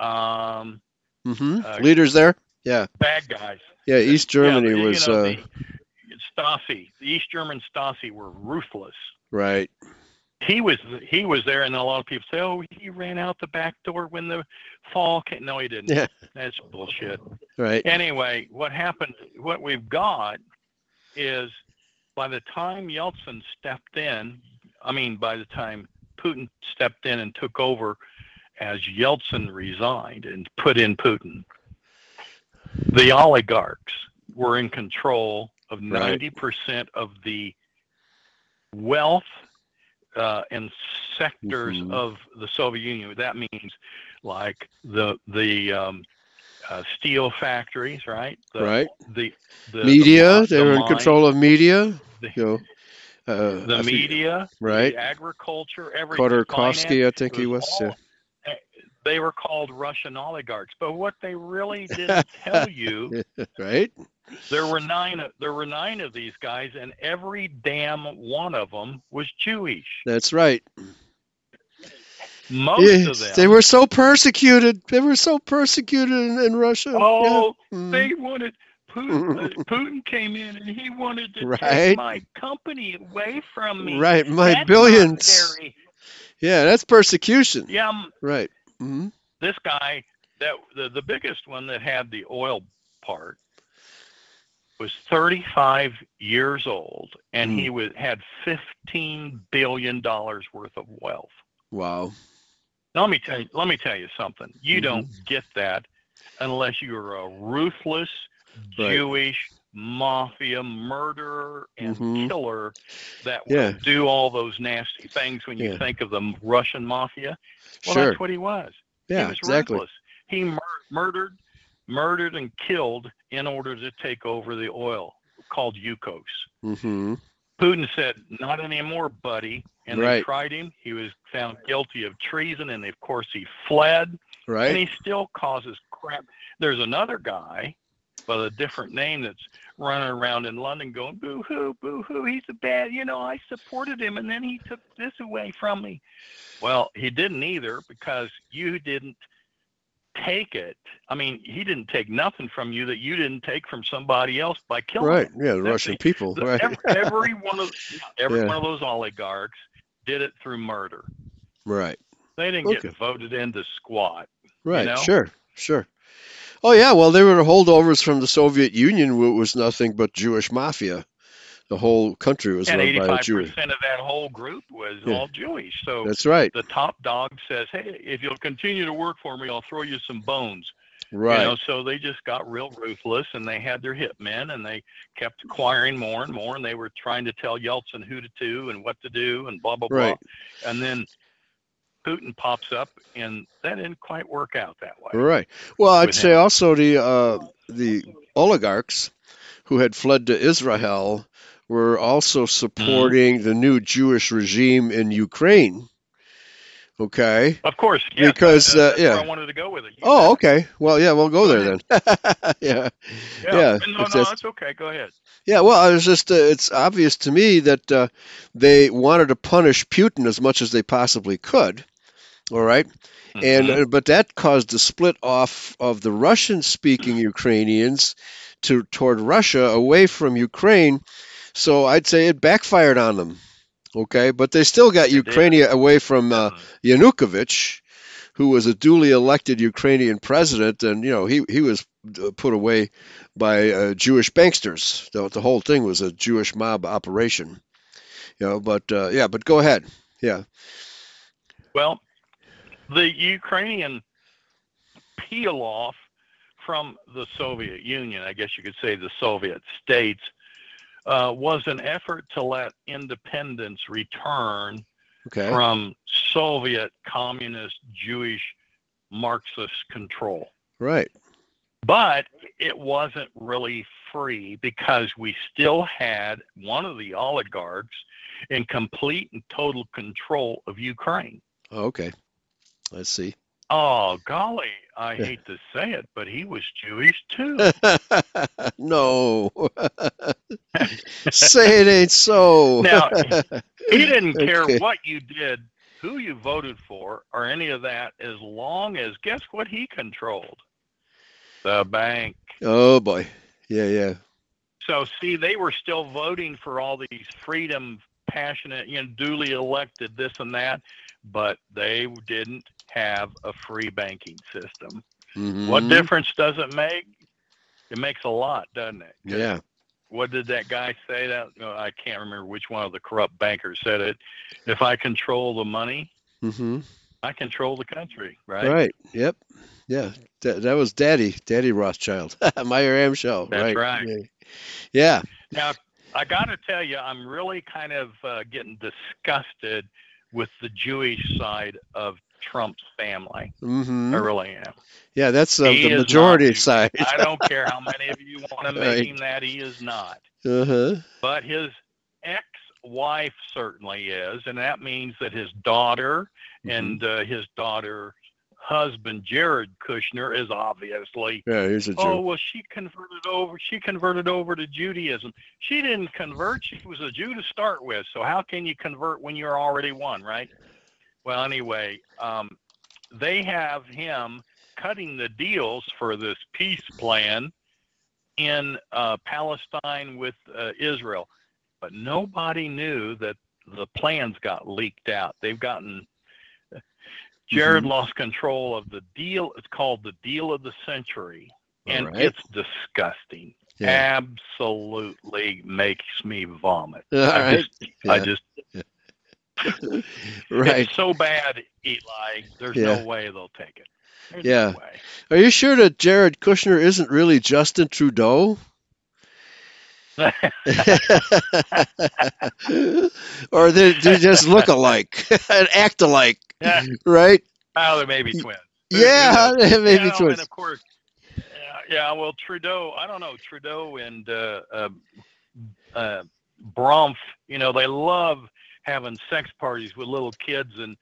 leaders there. Yeah. Bad guys. Yeah. East Germany was the Stasi. The East German Stasi were ruthless. Right. He was there, and a lot of people say, "Oh, he ran out the back door when the fall came." No, he didn't. Yeah. That's bullshit. Right. Anyway, what happened? What we've got is, by the time Yeltsin stepped in, by the time Putin stepped in and took over, as Yeltsin resigned and put in Putin, the oligarchs were in control of 90% of the wealth and sectors of the Soviet Union. That means like the steel factories, right? The media. They were in control of media. The media, right? The agriculture, everything. Khodorkovsky, I think he was. They were called Russian oligarchs, but what they really didn't tell you, right? There were nine of these guys, and every damn one of them was Jewish. That's right. Most of them. They were so persecuted. In Russia. Oh, they wanted Putin. Putin came in and he wanted to take my company away from me. Right, that's billions. Yeah, that's persecution. Yeah. Right. Mm-hmm. This guy that the biggest one that had the oil part was 35 years old, and he had $15 billion worth of wealth. Wow. Now, let me tell you something. You don't get that unless you're a ruthless Jewish mafia murderer and killer that will do all those nasty things when you think of the Russian mafia. Well, that's what he was. Yeah, he was ruthless. He murdered and killed in order to take over the oil, called Yukos. Putin said, not anymore, buddy. And they tried him. He was found guilty of treason, and of course he fled. Right. And he still causes crap. There's another guy by a different name that's running around in London going, boo-hoo, boo-hoo, he's a bad, I supported him, and then he took this away from me. Well, he didn't either, because you didn't take it. I mean, he didn't take nothing from you that you didn't take from somebody else by killing him. Yeah, the Russian people. Every one of those oligarchs did it through murder. Right. They didn't get voted into squat. Right, sure. Oh, yeah, well, they were holdovers from the Soviet Union, where it was nothing but Jewish mafia. The whole country was run by a Jewish. And 85% of that whole group was all Jewish. So that's right. The top dog says, hey, if you'll continue to work for me, I'll throw you some bones. Right. So they just got real ruthless, and they had their hitmen, and they kept acquiring more and more, and they were trying to tell Yeltsin who to do and what to do and blah, blah, blah. And then Putin pops up, and that didn't quite work out that way. Right. Well, I'd say also the oligarchs who had fled to Israel were also supporting the new Jewish regime in Ukraine. Okay. Of course. Yeah, because that's where I wanted to go with it. Okay. Well, yeah, we'll go there then. No, that's okay. Go ahead. Yeah, well, I was just it's obvious to me that they wanted to punish Putin as much as they possibly could. All right. And but that caused the split off of the Russian-speaking Ukrainians toward Russia, away from Ukraine. So I'd say it backfired on them, okay? But they still got Ukraine away from Yanukovych, who was a duly elected Ukrainian president, and, he was put away by Jewish banksters. The whole thing was a Jewish mob operation, but go ahead, Well, the Ukrainian peel-off from the Soviet Union, I guess you could say the Soviet states, was an effort to let independence return from Soviet communist Jewish Marxist control. Right. But it wasn't really free, because we still had one of the oligarchs in complete and total control of Ukraine. Oh, okay. Let's see. Oh, golly, I hate to say it, but he was Jewish, too. No. Say it ain't so. Now, he didn't care what you did, who you voted for, or any of that, as long as, guess what he controlled? The bank. Oh, boy. Yeah. So, see, they were still voting for all these freedom, passionate, duly elected, this and that, but they didn't have a free banking system. What difference does it make? It makes a lot, doesn't it? Yeah. What did that guy say? I can't remember which one of the corrupt bankers said it. If I control the money, I control the country, right? Right. Yep. Yeah. That was Daddy Rothschild, Meyer Amschel. That's right. Yeah. Now, I got to tell you, I'm really kind of getting disgusted with the Jewish side of Trump's family. I really am. Yeah, that's the majority side. I don't care how many of you want to make him that. He is not. But his ex-wife certainly is, and that means that his daughter and his daughter's husband, Jared Kushner, is obviously, he's a Jew. Oh, well, she converted over to Judaism. She didn't convert. She was a Jew to start with, so how can you convert when you're already one, right? Well, anyway, they have him cutting the deals for this peace plan in Palestine with Israel. But nobody knew that the plans got leaked out. They've gotten Jared lost control of the deal. It's called the deal of the century. And it's disgusting. Yeah. Absolutely makes me vomit. I just It's so bad, Eli, there's no way they'll take it. There's no way. Are you sure that Jared Kushner isn't really Justin Trudeau? Or they just look alike and act alike, right? Oh, they may be twins. Yeah, they may be twins. And of course, well, Trudeau, I don't know, Trudeau and Bronf, you know, they love having sex parties with little kids and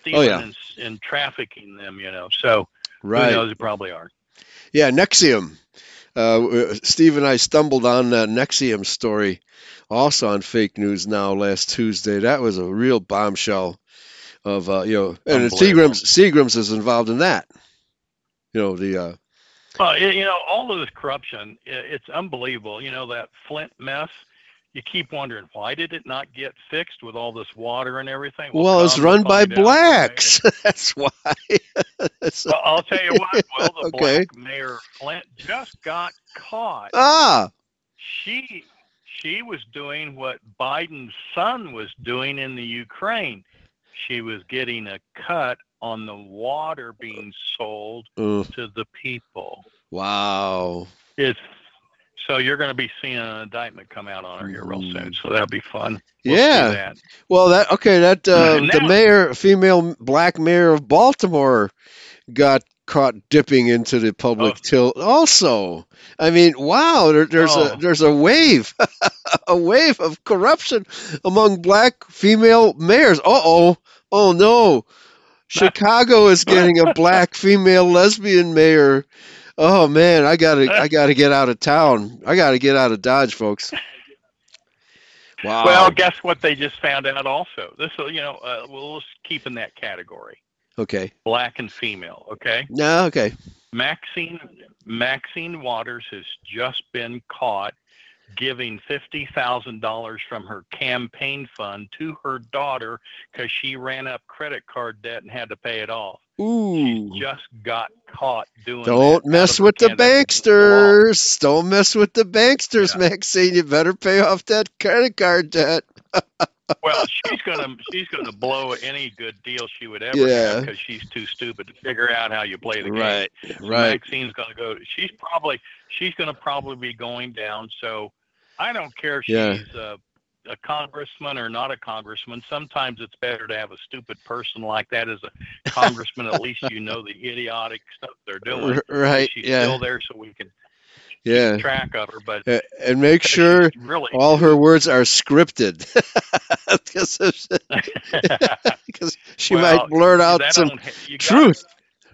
stealing and trafficking them, you know. So who knows, they probably are. Yeah, Nexium. Steve and I stumbled on that Nexium story also on Fake News Now last Tuesday. That was a real bombshell of, you know, and Seagram's is involved in that. You know, the... you know, all of this corruption, it's unbelievable. You know, that Flint mess, you keep wondering, why did it not get fixed with all this water and everything? Well it's run by blacks. That's why. Well, I'll tell you what. Well, the black mayor of Flint just got caught. Ah. She was doing what Biden's son was doing in the Ukraine. She was getting a cut on the water being sold to the people. Wow. So you're going to be seeing an indictment come out on her here real soon. So that'll be fun. We'll see that. Well, the mayor, female black mayor of Baltimore got caught dipping into the public till also. I mean, wow, there's a wave, a wave of corruption among black female mayors. Oh no. Chicago is getting a black female lesbian mayor. Oh man, I gotta get out of town. I gotta get out of Dodge, folks. Wow. Well, guess what they just found out also. This, you know, we'll just keep in that category. Okay. Black and female. Okay. No. Okay. Maxine Waters has just been caught giving $50,000 from her campaign fund to her daughter because she ran up credit card debt and had to pay it off. Ooh. She just got caught doing that. Don't mess with the banksters. Don't mess with the banksters, Maxine. You better pay off that credit card debt. Well, she's gonna blow any good deal she would ever have because she's too stupid to figure out how you play the game. So Maxine's gonna go. She's gonna probably be going down. So I don't care if she's a congressman or not a congressman. Sometimes it's better to have a stupid person like that as a congressman. At least you know the idiotic stuff they're doing. Right? She's still there, so we can keep track of her, but and make sure all her words are scripted, because she might blurt out some truth,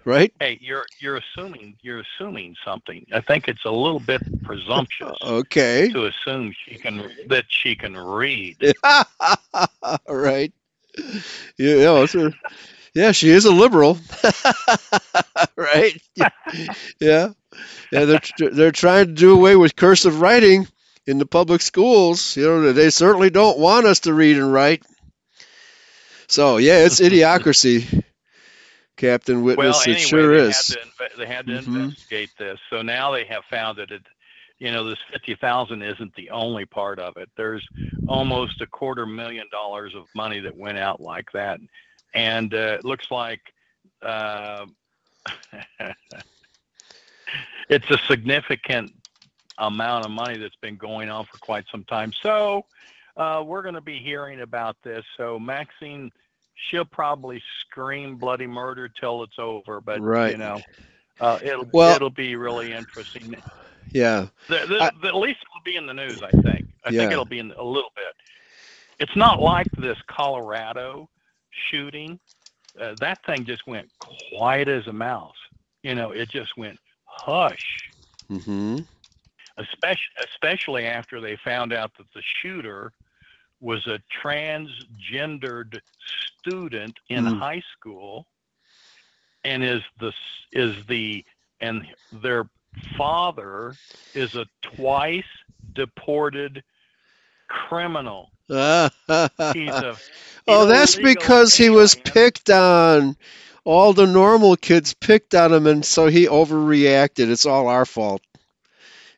right? Hey, you're assuming something. I think it's a little bit presumptuous, to assume she can read, right? You know, she is a liberal, right? Yeah. Yeah, they're trying to do away with cursive writing in the public schools. You know, they certainly don't want us to read and write. So it's idiocracy, Captain Witness. Well, anyway, it sure is. They had to investigate this. So now they have found that this $50,000 isn't the only part of it. There's almost $250,000 of money that went out like that, and it looks like. It's a significant amount of money that's been going on for quite some time. So we're going to be hearing about this. So Maxine, she'll probably scream bloody murder till it's over. But, you know, it'll be really interesting. Yeah. At least it'll be in the news, I think. I think it'll be in a little bit. It's not like this Colorado shooting. That thing just went quiet as a mouse. You know, it just went hush, especially after they found out that the shooter was a transgendered student in high school, and their father is a twice deported criminal. He's that's because he was picked on. all the normal kids picked on him, and so he overreacted. It's all our fault.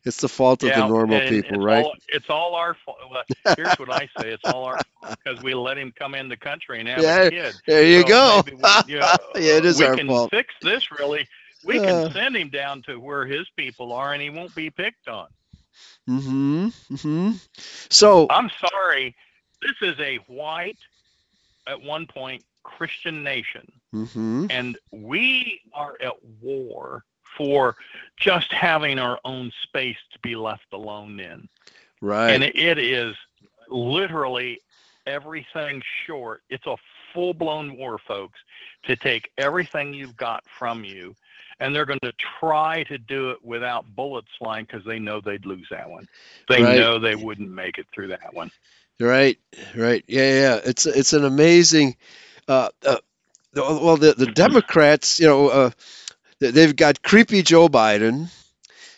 It's the fault of the normal people, right? It's all our fault. Well, here's what I say. It's all our fault because we let him come in the country and have a kid. There you go. It is our fault. We can fix this, really. We can send him down to where his people are, and he won't be picked on. Mm-hmm. Mm-hmm. So I'm sorry. This is a white, at one point, Christian nation. Mm-hmm. And we are at war for just having our own space to be left alone in. Right. And it is literally everything short. It's a full-blown war, folks, to take everything you've got from you, and they're going to try to do it without bullets flying because they know they'd lose that one. They know they wouldn't make it through that one. Right. Yeah. It's an amazing the Democrats, they've got creepy Joe Biden.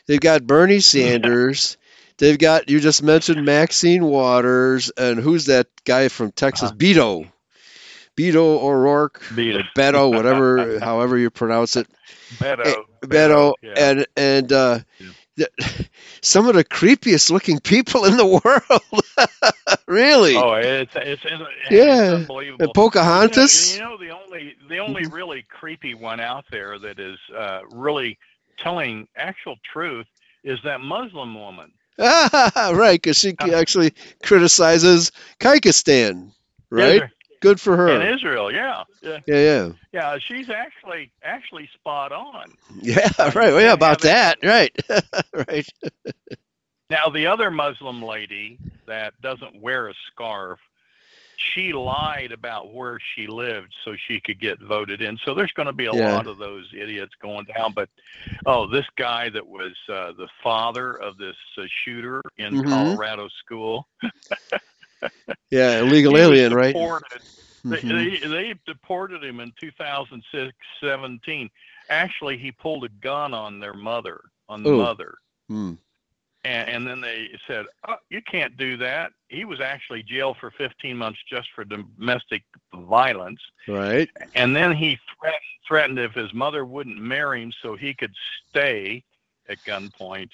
They've got Bernie Sanders. They've got, you just mentioned Maxine Waters. And who's that guy from Texas? Beto O'Rourke. Beto, whatever, however you pronounce it. Beto. Yeah. Some of the creepiest looking people in the world. Really? Oh, it's unbelievable. And Pocahontas. The only really creepy one out there that is really telling actual truth is that Muslim woman. Ah, right, because she actually criticizes Kyrgyzstan, right? Good for her. In Israel, yeah. Yeah, she's actually spot on. Yeah, right. Well, yeah, about that. Right. Right. Now, the other Muslim lady that doesn't wear a scarf, she lied about where she lived so she could get voted in. So there's going to be a lot of those idiots going down. But, this guy that was the father of this shooter in Colorado school. Yeah, illegal alien, right? They deported him in 2017. Actually, he pulled a gun on their mother, And then they said, you can't do that. He was actually jailed for 15 months just for domestic violence. Right. And then he threatened if his mother wouldn't marry him so he could stay at gunpoint.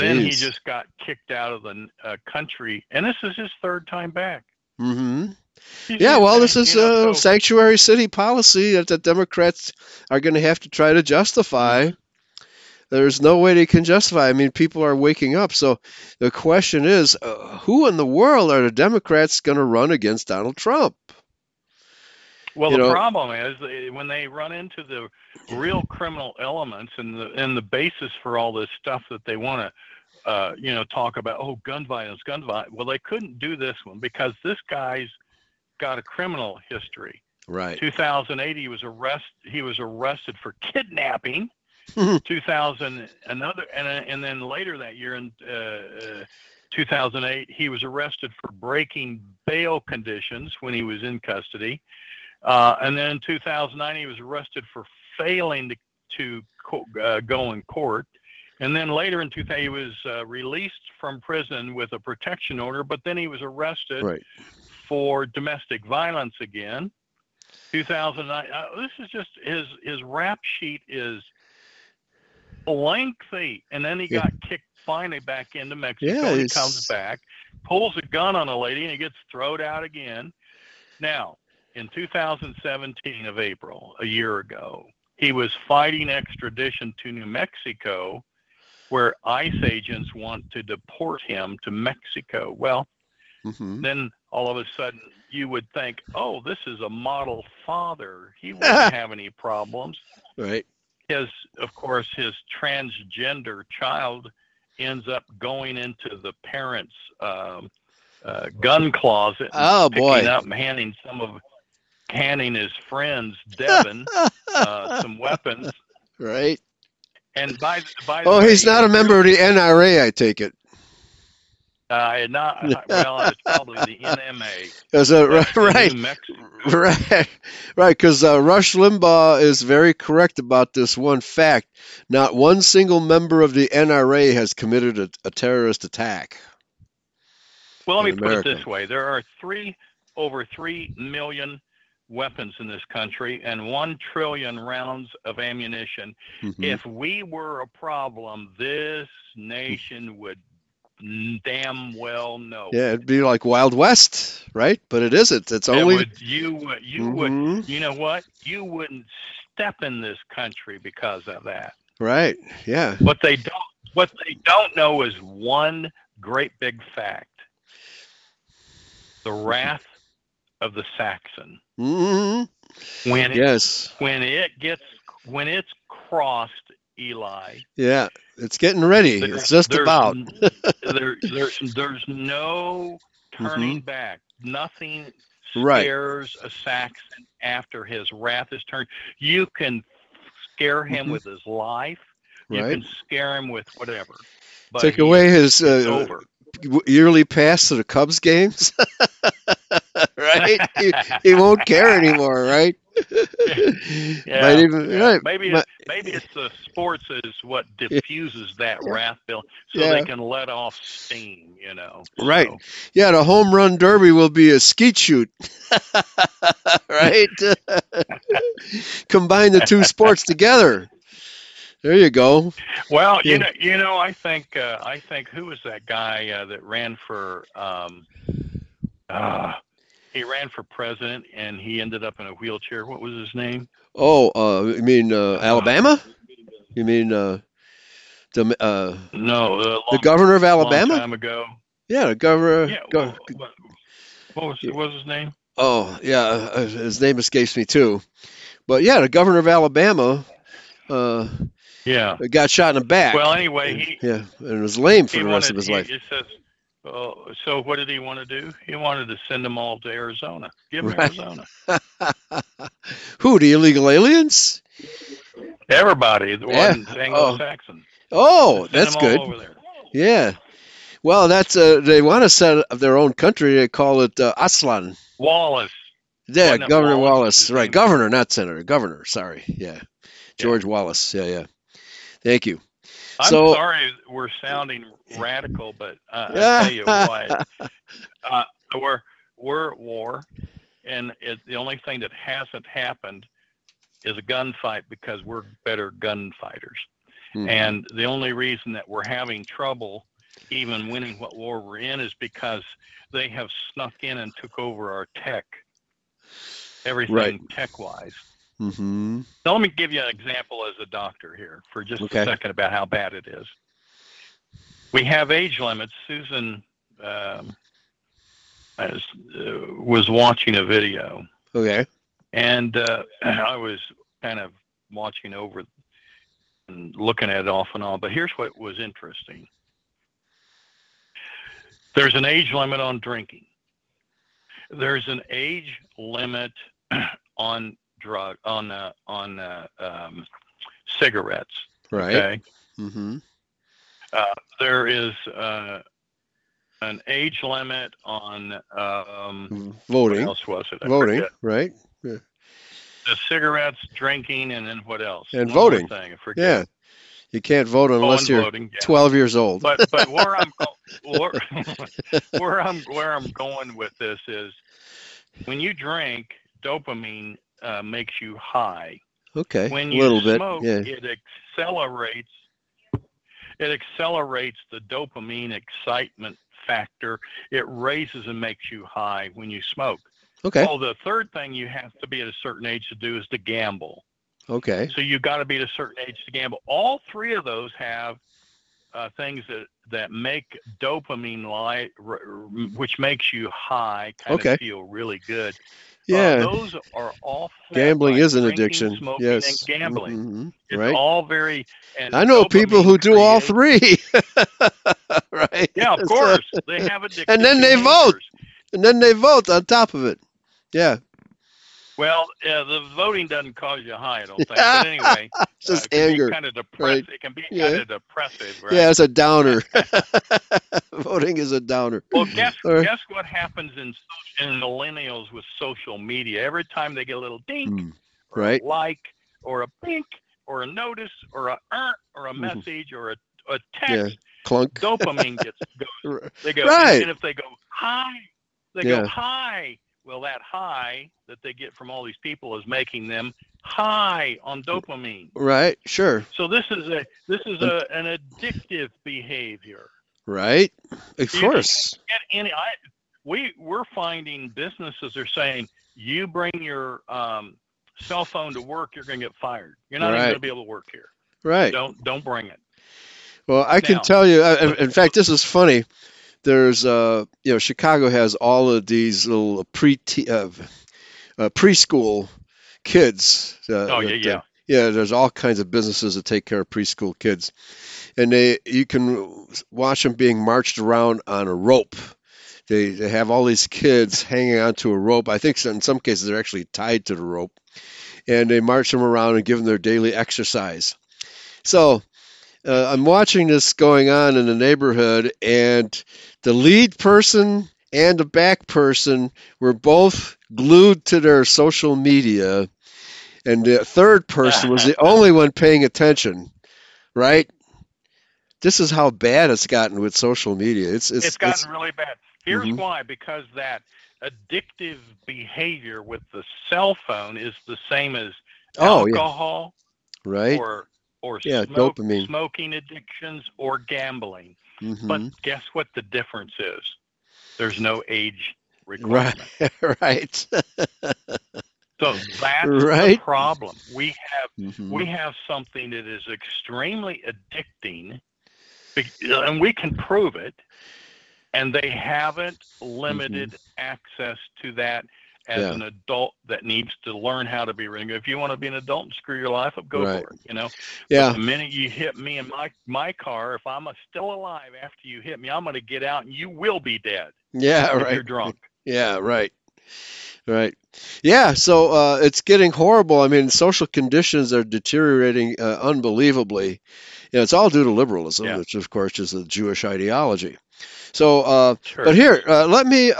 Then he just got kicked out of the country, and this is his third time back. Mm-hmm. This is a sanctuary city policy that the Democrats are going to have to try to justify. There's no way they can justify. I mean, people are waking up. So the question is, who in the world are the Democrats going to run against Donald Trump? Well, the problem is when they run into the real criminal elements and the basis for all this stuff that they want to, talk about. Oh, gun violence. Well, they couldn't do this one because this guy's got a criminal history. Right. 2008, he was arrested for kidnapping. 2000, and then later that year in 2008, he was arrested for breaking bail conditions when he was in custody. And then in 2009, he was arrested for failing to go in court. And then later in 2000, he was released from prison with a protection order, but then he was arrested for domestic violence again. 2009, this is just his rap sheet is lengthy. And then he got kicked finally back into Mexico. He comes back, pulls a gun on a lady, and he gets thrown out again. Now, in 2017 of April, a year ago, he was fighting extradition to New Mexico, where ICE agents want to deport him to Mexico. Well, then all of a sudden you would think, oh, this is a model father. He wouldn't have any problems. Right. Of course, his transgender child ends up going into the parents' gun closet. Oh, boy. Up and handing his friends, Devin, some weapons. Right. And by the way, he's not a member of the NRA, I take it. It's probably the NMA. Right, because Rush Limbaugh is very correct about this one fact. Not one single member of the NRA has committed a terrorist attack. Well, let me put it this way. There are over 3 million weapons in this country and 1 trillion rounds of ammunition. Mm-hmm. If we were a problem, this nation would damn well know. Yeah, it'd be like Wild West, right? But it isn't. It's only you would. You know what? You wouldn't step in this country because of that. Right. Yeah. What they don't know is one great big fact: the wrath of the Saxon. Mm-hmm. When it's crossed, Eli. Yeah, it's getting ready. There's no turning mm-hmm. back. Nothing scares right. a Saxon after his wrath is turned. You can scare him mm-hmm. with his life. You right. can scare him with whatever. But take away his yearly pass to the Cubs games. Right? He won't care anymore, right? Yeah. Right. Maybe it's the sports is what diffuses that wrath, Bill, so they can let off steam, you know. Right. So. Yeah, the home run derby will be a skeet shoot. Right? Combine the two sports together. There you go. Well, you know, I think who was that guy that ran for he ran for president and he ended up in a wheelchair. What was his name? Oh, you mean Alabama? You mean the governor of Alabama? Long time ago. Yeah, the governor. Yeah, what was his name? Oh, yeah, his name escapes me too. But yeah, the governor of Alabama. Yeah, got shot in the back. Well, anyway, and was lame for the rest of his life. So what did he want to do? He wanted to send them all to Arizona. Give them Arizona. Who, the illegal aliens? Everybody. The ones Anglo-Saxon. Oh, that's good. Over there. Yeah. Well, that's they want to set up their own country. They call it Aslan. Wallace. Yeah, Governor Wallace. Right, governor, not senator. Governor. Sorry. Yeah, George Wallace. Yeah, yeah. Thank you. I'm sorry we're sounding radical, but I tell you what, we're at war, and the only thing that hasn't happened is a gunfight because we're better gunfighters. Mm-hmm. And the only reason that we're having trouble even winning what war we're in is because they have snuck in and took over our tech, everything right. tech-wise. Mm-hmm. So let me give you an example as a doctor here for just a second about how bad it is. We have age limits. Susan was watching a video. Okay. And I was kind of watching over and looking at it off and on. But here's what was interesting. There's an age limit on drinking. There's an age limit on cigarettes. Right. Okay? Mm-hmm. There is an age limit on voting. What else was it? Voting. Right. Yeah. The cigarettes, drinking, and then what else? And voting. Thing, I forget. Yeah. You can't vote unless you're voting, 12 years old. But where I'm going with this is when you drink, dopamine makes you high. Okay. When you smoke, it accelerates. It accelerates the dopamine excitement factor. It raises and makes you high when you smoke. Okay. Well, the third thing you have to be at a certain age to do is to gamble. Okay. So you've got to be at a certain age to gamble. All three of those have things that make dopamine which makes you high, kind of feel really good. Yeah, those are all. Gambling is an addiction. Smoking, yes, and gambling. Mm-hmm. It's right. all very. And I know people who do all three. Right. Yeah, of course they have addiction. And then they vote. And then they vote on top of it. Yeah. Well, the voting doesn't cause you high, I don't think. But anyway, just anger. Kind of depressed. Right. It can be kind of depressive, right? Yeah, it's a downer. Voting is a downer. Well, guess what happens in millennials with social media? Every time they get a little dink, or right. a like, or a pink, or a notice, or a or a message, or a text, clunk. Dopamine gets going. They go, right. And if they go high, Well, that high that they get from all these people is making them high on dopamine. Right, sure. So this is an addictive behavior. Right, of course. We're finding businesses are saying, you bring your cell phone to work, you're going to get fired. You're not even going to be able to work here. Right. Don't bring it. Well, I can tell you. In fact, this is funny. There's Chicago has all of these little preschool kids. There's all kinds of businesses that take care of preschool kids, and you can watch them being marched around on a rope. They have all these kids hanging onto a rope. I think in some cases they're actually tied to the rope, and they march them around and give them their daily exercise. So I'm watching this going on in the neighborhood, and the lead person and the back person were both glued to their social media, and the third person was the only one paying attention, right? This is how bad it's gotten with social media. It's gotten really bad. Here's why, because that addictive behavior with the cell phone is the same as alcohol, right? Or dopamine, smoking addictions, or gambling. Mm-hmm. But guess what the difference is? There's no age requirement. Right. So that's the problem. We have something that is extremely addicting, and we can prove it. And they haven't limited access to that as an adult that needs to learn how to be real. If you want to be an adult and screw your life up, go for it. But the minute you hit me in my car, if I'm still alive after you hit me, I'm going to get out and you will be dead. Yeah, if you're drunk. Yeah, right. Yeah, so it's getting horrible. I mean, social conditions are deteriorating unbelievably. It's all due to liberalism, which, of course, is the Jewish ideology. So, but here, let me,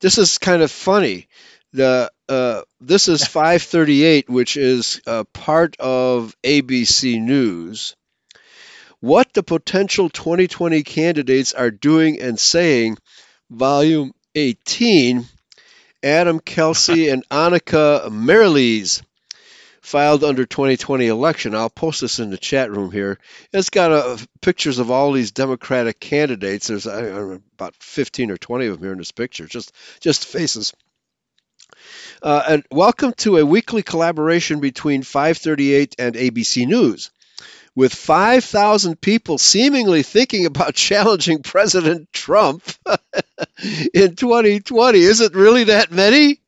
this is kind of funny. This is 538, which is part of ABC News. What the potential 2020 candidates are doing and saying, volume 18, Adam Kelsey and Annika Merriles filed under 2020 election. I'll post this in the chat room here. It's got pictures of all these Democratic candidates. There's about 15 or 20 of them here in this picture, just faces. And welcome to a weekly collaboration between 538 and ABC News. With 5,000 people seemingly thinking about challenging President Trump in 2020. Is it really that many?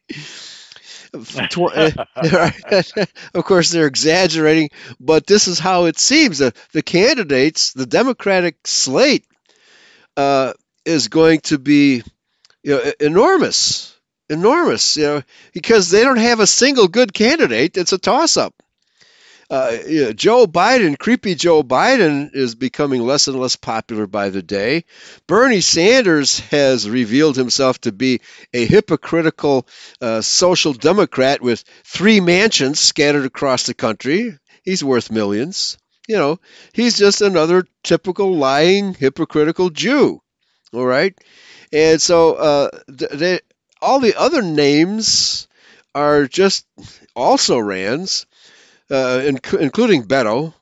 Of course, they're exaggerating, but this is how it seems. The candidates, the Democratic slate is going to be enormous, because they don't have a single good candidate. It's a toss-up. Joe Biden, creepy Joe Biden, is becoming less and less popular by the day. Bernie Sanders has revealed himself to be a hypocritical social democrat with three mansions scattered across the country. He's worth millions. He's just another typical lying, hypocritical Jew. All right. And so all the other names are just also Rands. Including Beto,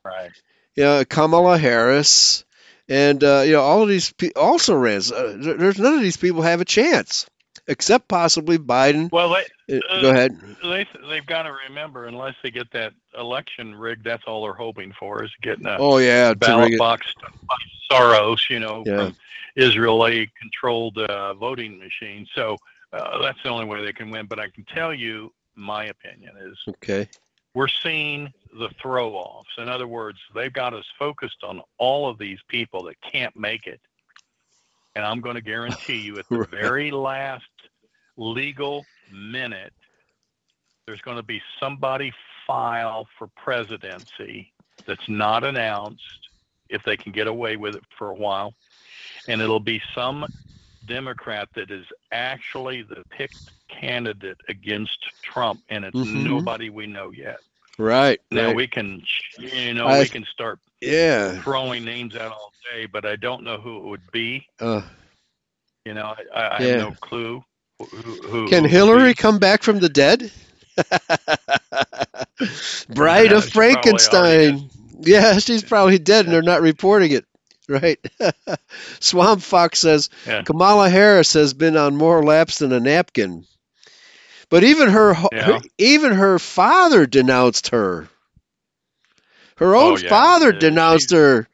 Kamala Harris, and all of these also Rands. There's none of these people have a chance, except possibly Biden. Well, go ahead. They've got to remember, unless they get that election rigged, that's all they're hoping for is getting a ballot box stuffed by Soros, from Israeli controlled voting machine. So that's the only way they can win. But I can tell you, my opinion is okay. We're seeing the throw-offs. In other words, they've got us focused on all of these people that can't make it. And I'm going to guarantee you at the very last legal minute, there's going to be somebody file for presidency that's not announced, if they can get away with it for a while. And it'll be some Democrat that is actually the picked candidate against Trump, and it's nobody we know yet. Right. Now we can, we can start throwing names out all day, but I don't know who it would be. I have no clue. Can Hillary come back from the dead? Bride of Frankenstein. Yeah, she's probably dead, and they're not reporting it, right? Swamp Fox says, Kamala Harris has been on more laps than a napkin. But even her father denounced her. Her own father denounced her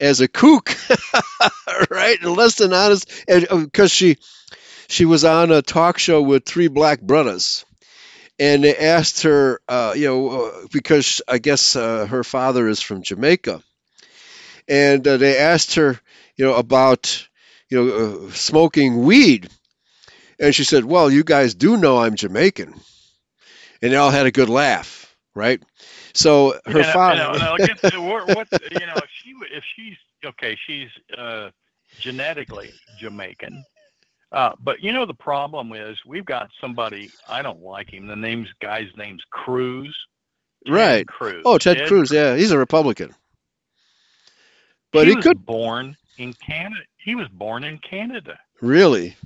as a kook, right? And less than honest, because she was on a talk show with three black brothers. And they asked her, because I guess her father is from Jamaica. And they asked her, about, smoking weed. And she said, well, you guys do know I'm Jamaican. And they all had a good laugh, right? So her father... She's genetically Jamaican. But the problem is we've got somebody, I don't like him. The guy's name's Cruz. Right. Cruz. Oh, Ted Cruz. Yeah, he's a Republican. But he was born in Canada. Really?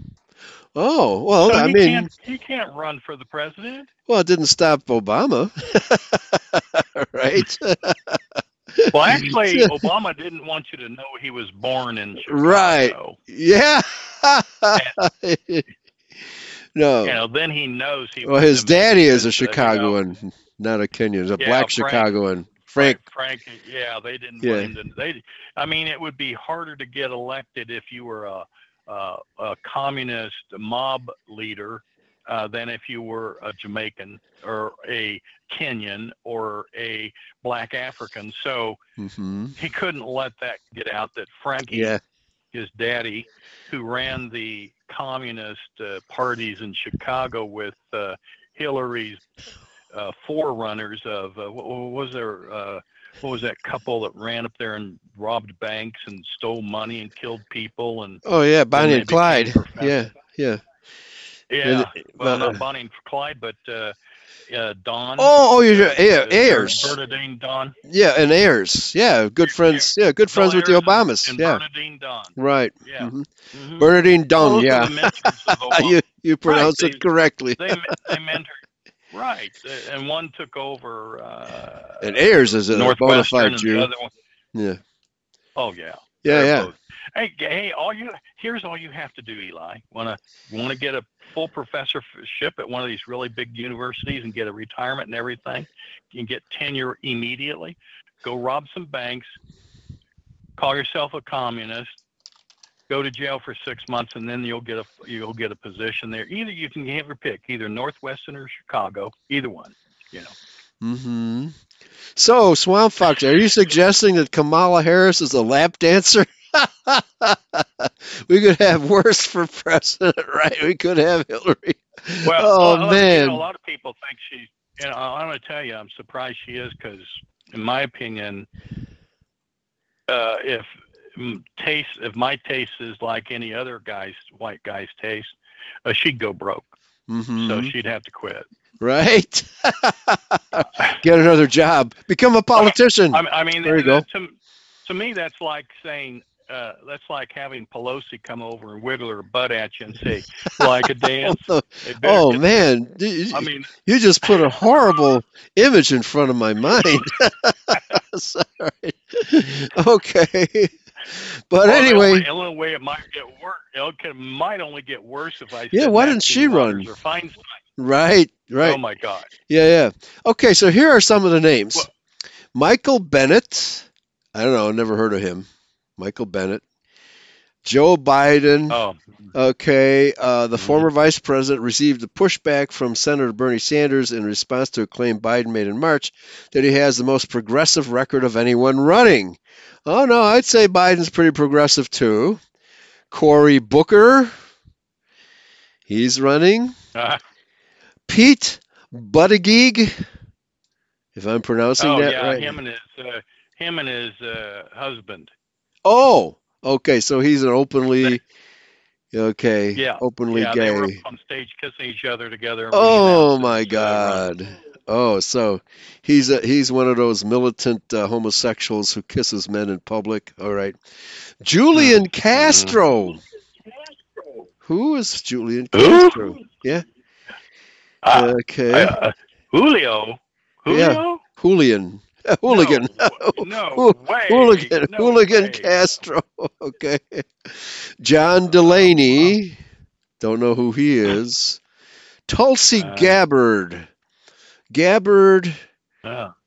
Oh, well, so he can't run for the president. Well, it didn't stop Obama. Right? Well, actually, Obama didn't want you to know he was born in Chicago. Right. Yeah. And, no. Then he knows he was. Well, his daddy is a Chicagoan, not a Kenyan. He's a black Chicagoan. Frank. They didn't want him to. It would be harder to get elected if you were a communist mob leader than if you were a Jamaican or a Kenyan or a black African. So he couldn't let that get out that Frankie, his daddy, who ran the communist parties in Chicago with Hillary's forerunners of what was that couple that ran up there and robbed banks and stole money and killed people? And Bonnie and Clyde. Not Bonnie and Clyde, but Don. Ayers. Bernadine Dohrn. Yeah, and Ayers. Yeah, good friends. Yeah, good friends with the Obamas. And Bernadine Dohrn. Right. Yeah. Mm-hmm. Bernadine Dohrn. Yeah. you pronounce it correctly. They mentored. Right, and one took over. And Ayers is a bona fide Jew. Yeah. Oh yeah. Yeah, yeah. Hey, here's all you have to do, Eli. Want to get a full professorship at one of these really big universities and get a retirement and everything? You can get tenure immediately. Go rob some banks. Call yourself a communist. Go to jail for 6 months, and then you'll get a position there. Either you can have your pick, either Northwestern or Chicago, either one. So, Swamp Fox, are you suggesting that Kamala Harris is a lap dancer? We could have worse for president, right? We could have Hillary. Well, man, a lot of people think she's. And I'm going to tell you, I'm surprised she is, because, in my opinion, if my taste is like any other white guy's taste, she'd go broke. So she'd have to quit. Right. Get another job. Become a politician. There you go. To me, that's like saying, that's like having Pelosi come over and wiggle her butt at you and say, like a dance. Man. You just put a horrible image in front of my mind. Sorry. Okay. But anyway, the only way it might get worse. It might only get worse if I. Yeah, why didn't she run? Right. Oh my God. Yeah. Okay, so here are some of the names: Michael Bennett. I don't know. I never heard of him. Michael Bennett. Joe Biden. Oh. Okay. The former vice president received a pushback from Senator Bernie Sanders in response to a claim Biden made in March that he has the most progressive record of anyone running. Oh, no, I'd say Biden's pretty progressive, too. Cory Booker. He's running. Pete Buttigieg, if I'm pronouncing that right. Him and his husband. Oh, okay, so he's an openly gay. They were up on stage kissing each other together. Oh my God! So he's one of those militant homosexuals who kisses men in public. All right, Julian Castro. Who is Julian Castro? Who? Yeah. Okay. Julio? Yeah. Julian. Hooligan. No way. Hooligan. No Hooligan way. Castro. Okay. John Delaney. Don't know who he is. Tulsi Gabbard. From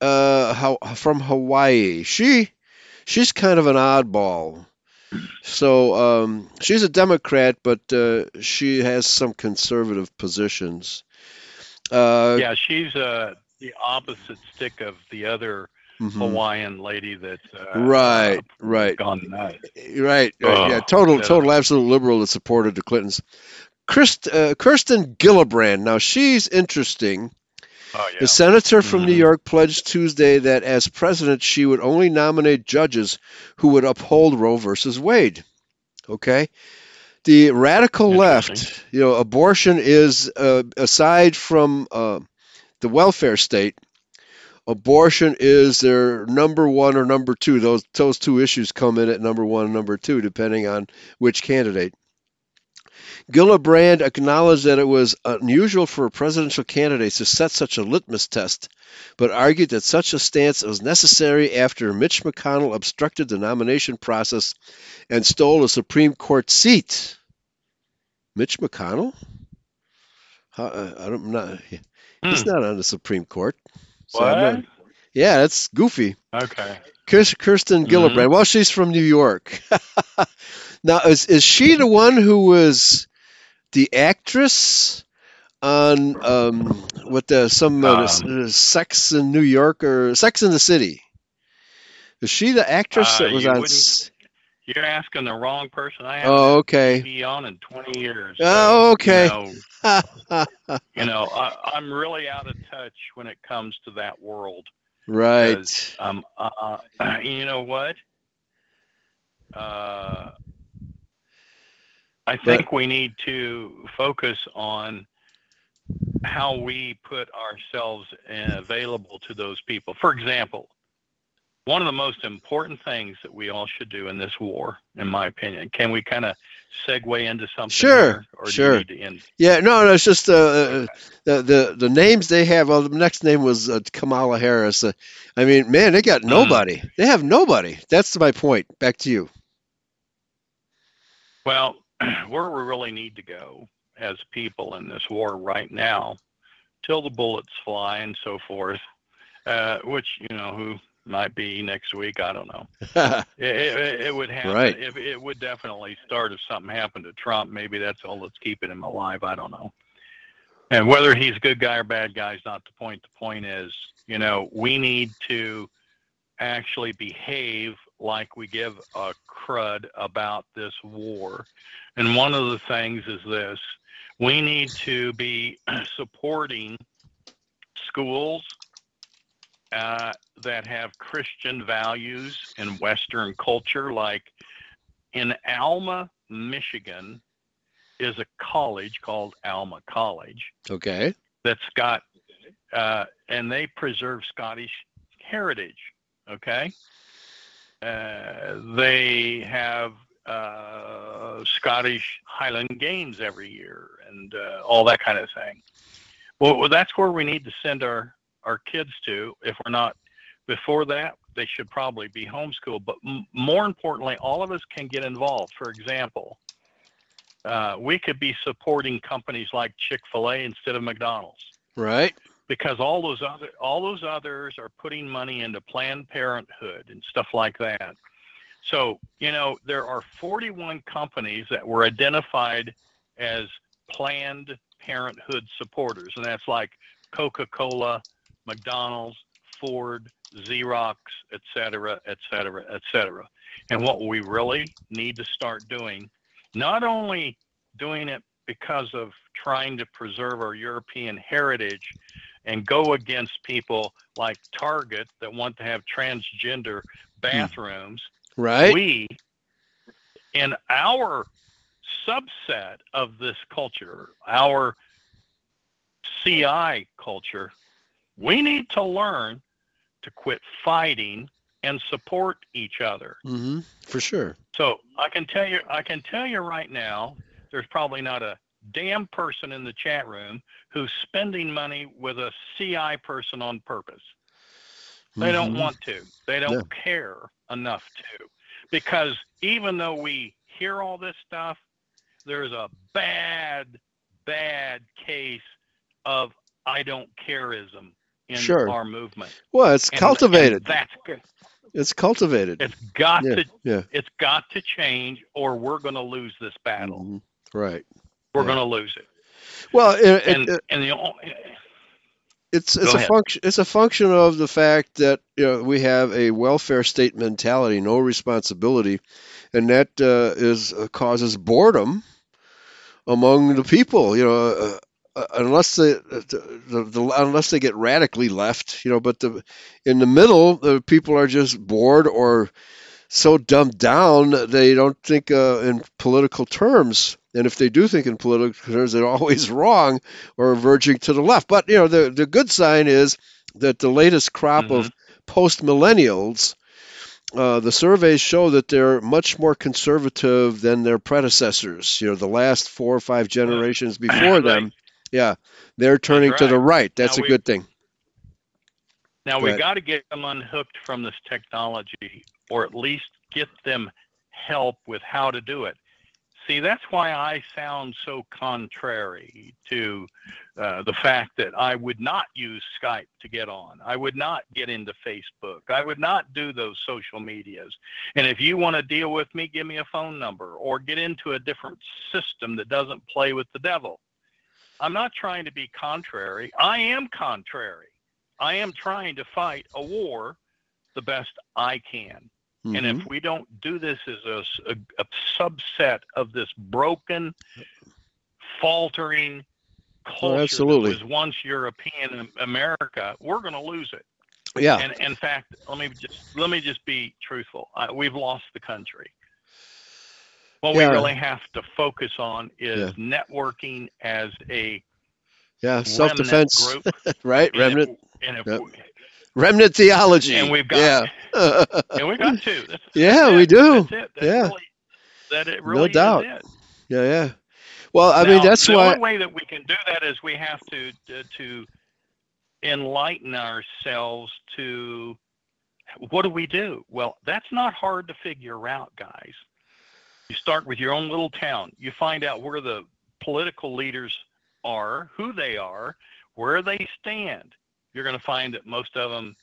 Hawaii. She's kind of an oddball. So she's a Democrat, but she has some conservative positions. She's the opposite stick of the other Hawaiian lady that right gone nuts. Total absolute liberal that supported the Clintons. Kirsten Gillibrand. Now she's interesting. Oh, yeah. The senator from New York pledged Tuesday that as president, she would only nominate judges who would uphold Roe versus Wade. Okay. The radical left, abortion is, aside from the welfare state, abortion is their number one or number two. Those two issues come in at number one and number two, depending on which candidate. Gillibrand acknowledged that it was unusual for presidential candidates to set such a litmus test, but argued that such a stance was necessary after Mitch McConnell obstructed the nomination process and stole a Supreme Court seat. Mitch McConnell? He's not on the Supreme Court. So what? That's goofy. Okay. Kirsten Gillibrand. Well, she's from New York. Now, is she the one who was the actress on with Sex in New York or Sex in the City? Is she the actress that was on? You're asking the wrong person. I haven't been TV on in 20 years. I'm really out of touch when it comes to that world. Right. Because, you know what? I think we need to focus on how we put ourselves available to those people. For example, one of the most important things that we all should do in this war, in my opinion, can we kind of segue into something? Sure, or sure. Do you need to end? Yeah, no, it's just the names they have. Well, the next name was Kamala Harris. They got nobody. They have nobody. That's my point. Back to you. Well, where we really need to go as people in this war right now, till the bullets fly and so forth, which, who might be next week, I don't know. it would happen. Right. It would definitely start if something happened to Trump. Maybe that's all that's keeping him alive. I don't know. And whether he's a good guy or bad guy is not the point. The point is, we need to actually behave like we give a crud about this war. And one of the things is this: we need to be supporting schools that have Christian values and Western culture. Like in Alma, Michigan is a college called Alma College. Okay. That's got, and they preserve Scottish heritage. Okay. They have Scottish Highland Games every year and all that kind of thing. Well, that's where we need to send our kids to. If we're not before that, they should probably be homeschooled. But more importantly, all of us can get involved. For example, we could be supporting companies like Chick-fil-A instead of McDonald's. Right. Because all those others are putting money into Planned Parenthood and stuff like that. So, there are 41 companies that were identified as Planned Parenthood supporters, and that's like Coca-Cola, McDonald's, Ford, Xerox, et cetera, et cetera, et cetera. And what we really need to start doing, not only doing it because of trying to preserve our European heritage, and go against people like Target that want to have transgender bathrooms. Right. We, in our subset of this culture, our CI culture, we need to learn to quit fighting and support each other. For sure. So I can tell you right now, there's probably not a damn person in the chat room who's spending money with a CI person on purpose. They don't want to. They don't care enough to. Because even though we hear all this stuff, there's a bad, bad case of I don't careism in our movement. Well, it's cultivated. And that's good. It's cultivated. It's got to. Yeah. It's got to change, or we're going to lose this battle. Mm-hmm. Right. We're going to lose it. Well, it's a function of the fact that we have a welfare state mentality, no responsibility, and that causes boredom among the people. Unless they get radically left, but in the middle, the people are just bored or so dumbed down that they don't think in political terms. And if they do think in political terms, they're always wrong or verging to the left. But the good sign is that the latest crop of post-millennials, the surveys show that they're much more conservative than their predecessors. The last 4 or 5 generations before them. Yeah, they're turning to the right. That's a good thing. Now we got to get them unhooked from this technology, or at least get them help with how to do it. See, that's why I sound so contrary to the fact that I would not use Skype to get on. I would not get into Facebook. I would not do those social medias. And if you want to deal with me, give me a phone number or get into a different system that doesn't play with the devil. I'm not trying to be contrary. I am contrary. I am trying to fight a war the best I can. Mm-hmm. And if we don't do this as a subset of this broken, faltering culture that was once European America, we're going to lose it. Yeah. And in fact, let me just be truthful. We've lost the country. What we really have to focus on is networking as a self-defense group, right? Remnant, remnant theology, and we've got and we got to. We do. That's it. That's really no doubt. Is it. Yeah. Well, I mean that's why. The only way that we can do that is we have to enlighten ourselves to what do we do? Well, that's not hard to figure out, guys. You start with your own little town. You find out where the political leaders are, who they are, where they stand. You're going to find that most of them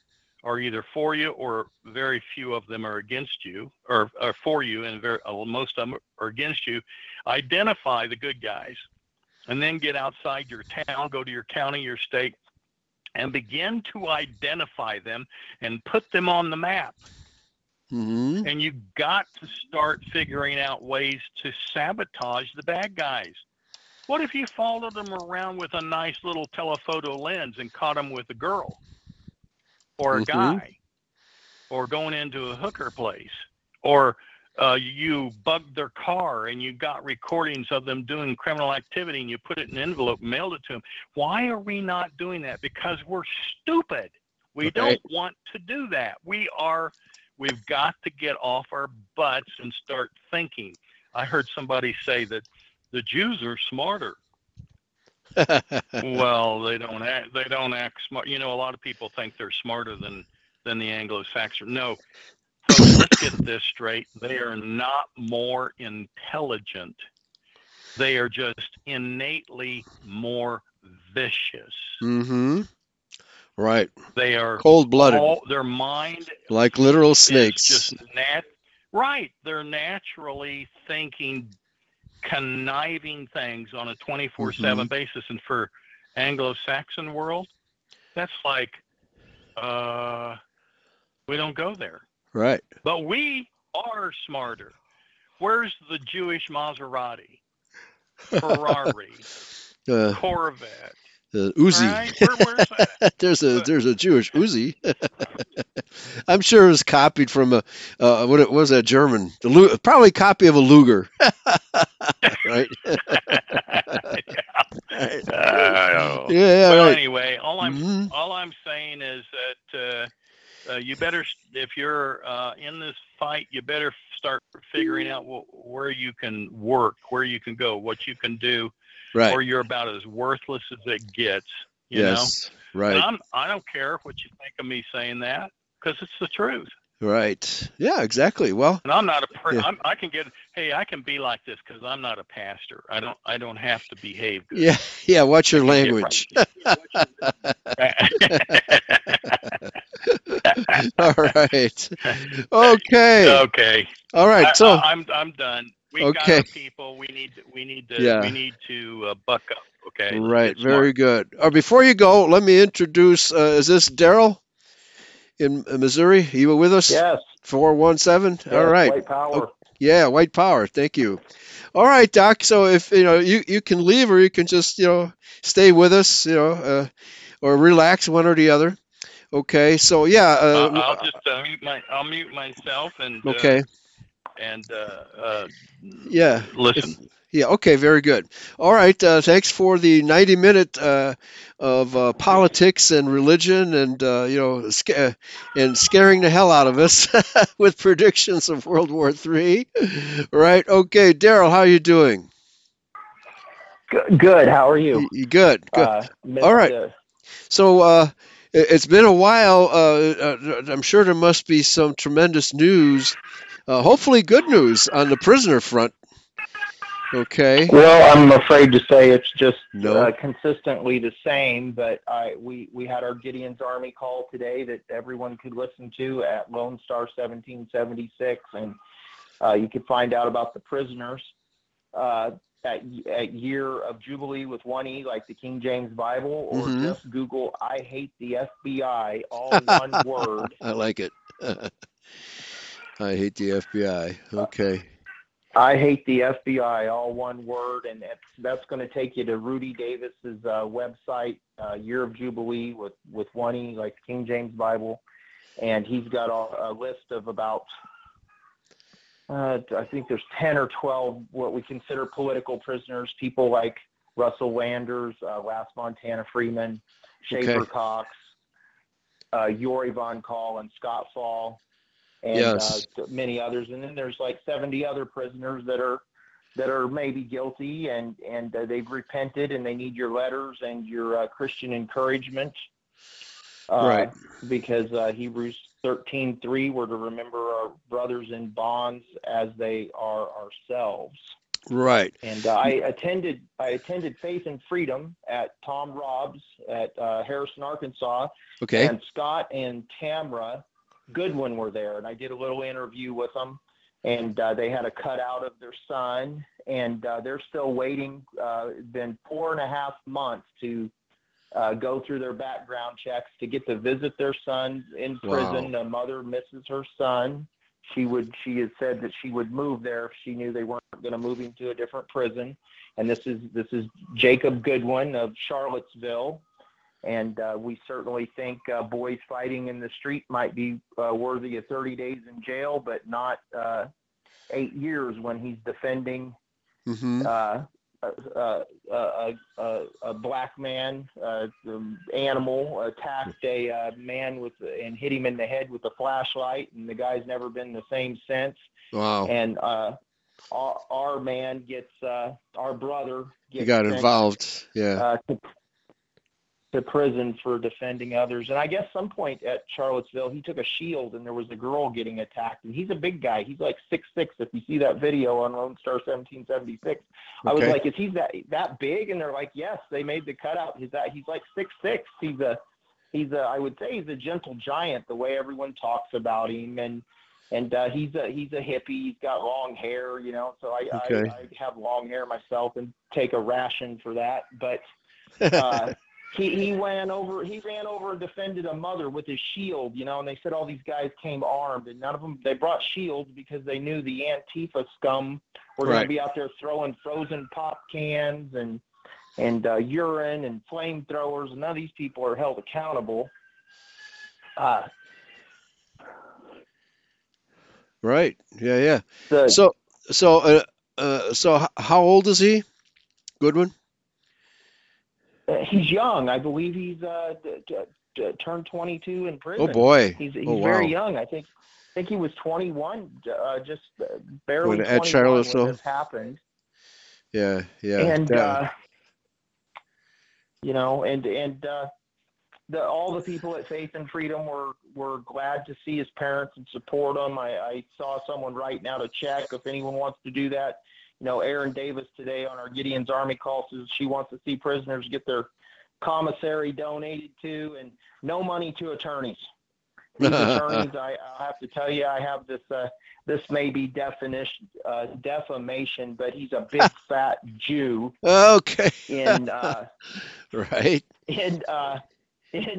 are either for you or very few of them are against you, or are for you and most of them are against you. Identify the good guys and then get outside your town, go to your county, your state, and begin to identify them and put them on the map. Mm-hmm. And you got to start figuring out ways to sabotage the bad guys. What if you followed them around with a nice little telephoto lens and caught them with a girl or a guy or going into a hooker place, or you bugged their car and you got recordings of them doing criminal activity and you put it in an envelope and mailed it to them? Why are we not doing that? Because we're stupid. We don't want to do that. We've got to get off our butts and start thinking. I heard somebody say that the Jews are smarter. Well, they don't act smart. A lot of people think they're smarter than the Anglo-Saxon. No, so let's get this straight. They are not more intelligent. They are just innately more vicious. Mm-hmm. Right. They are cold-blooded. Their mind, like literal snakes, just they're naturally thinking conniving things on a 24/7 basis. And for Anglo-Saxon world, that's like we don't go there. Right. But we are smarter. Where's the Jewish Maserati, Ferrari, Corvette? Uzi. Right. Where's that? there's a Jewish Uzi. I'm sure it was copied from a what was that German? Probably a copy of a Luger. Right? Anyway, all I'm saying is that you better, if you're in this fight, you better start figuring out where you can work, where you can go, what you can do, right, or you're about as worthless as it gets. You know? Right. I don't care what you think of me saying that, because it's the truth. Right. Yeah, exactly. Well, and I'm not I can be like this because I'm not a pastor. I don't have to behave good. Yeah. Yeah. Watch your language. All right. Okay. All right. So I'm done. We got our people. We need to buck up. Okay. Right. Very good. Before you go, let me introduce. Is this Daryl? In Missouri, you were with us? Yes. 417? All right. White power. Oh, yeah, white power. Thank you. All right, Doc. So if, you can leave or you can just, stay with us, or relax, one or the other. Okay. So, yeah. I'll just mute myself and. Okay. Yeah. Listen. Yeah. Okay. Very good. All right. Thanks for the 90-minute of politics and religion and and scaring the hell out of us with predictions of World War III. Right. Okay, Daryl, how are you doing? Good. How are you? Good. All right. So it's been a while. I'm sure there must be some tremendous news. Hopefully, good news on the prisoner front. Okay. Well, I'm afraid to say it's just consistently the same, but we had our Gideon's Army call today that everyone could listen to at Lone Star 1776, and you could find out about the prisoners at Year of Jubilee with one E, like the King James Bible, or just Google, I hate the FBI, all one word. I like it. I hate the FBI. Okay. I hate the FBI, all one word, and that's going to take you to Rudy Davis's website, Year of Jubilee with one E, like King James Bible, and he's got a list of about, I think there's 10 or 12 what we consider political prisoners, people like Russell Landers, Lass Montana Freeman, Schaefer Cox, Yori Von Call, and Scott Fall. And many others, and then there's like 70 other prisoners that are maybe guilty and they've repented and they need your letters and your Christian encouragement, right? Because Hebrews 13:3, we're to remember our brothers in bonds as they are ourselves, right? And I attended Faith and Freedom at Tom Robb's at Harrison, Arkansas. Okay. And Scott and Tamra Goodwin were there, and I did a little interview with them, and they had a cutout of their son, and they're still waiting. It's been 4.5 months to go through their background checks to get to visit their son in prison. Wow. The mother misses her son. She had said that she would move there if she knew they weren't going to move him to a different prison. And this is Jacob Goodwin of Charlottesville. And we certainly think boys fighting in the street might be worthy of 30 days in jail, but not 8 years when he's defending a black man, the animal, attacked a man and hit him in the head with a flashlight, and the guy's never been the same since. Wow. And our brother gets involved. Yeah. To prison for defending others. And I guess some point at Charlottesville, he took a shield and there was a girl getting attacked, and he's a big guy. He's like 6'6". If you see that video on Lone Star 1776, okay. I was like, is he that big? And they're like, yes, they made the cutout. He's like 6'6". I would say he's a gentle giant the way everyone talks about him. And he's a hippie. He's got long hair, so I have long hair myself and take a ration for that. But, He ran over and defended a mother with his shield, and they said all these guys came armed, and none of them, they brought shields because they knew the Antifa scum were going to be out there throwing frozen pop cans and urine and flamethrowers. None of these people are held accountable. Right. Yeah. Yeah. So how old is he? Goodwin? He's young. I believe he's turned 22 in prison. Oh boy, he's very young. I think he was 21, just barely 21 when this happened. Yeah, and you know, and all the people at Faith and Freedom were glad to see his parents and support him. I saw someone writing out a check if anyone wants to do that. You know, Erin Davis today on our Gideon's Army call says she wants to see prisoners get their commissary donated to, and no money to attorneys. These attorneys, I have to tell you, I have this, this may be defamation, but he's a big fat Jew. Okay. Right. In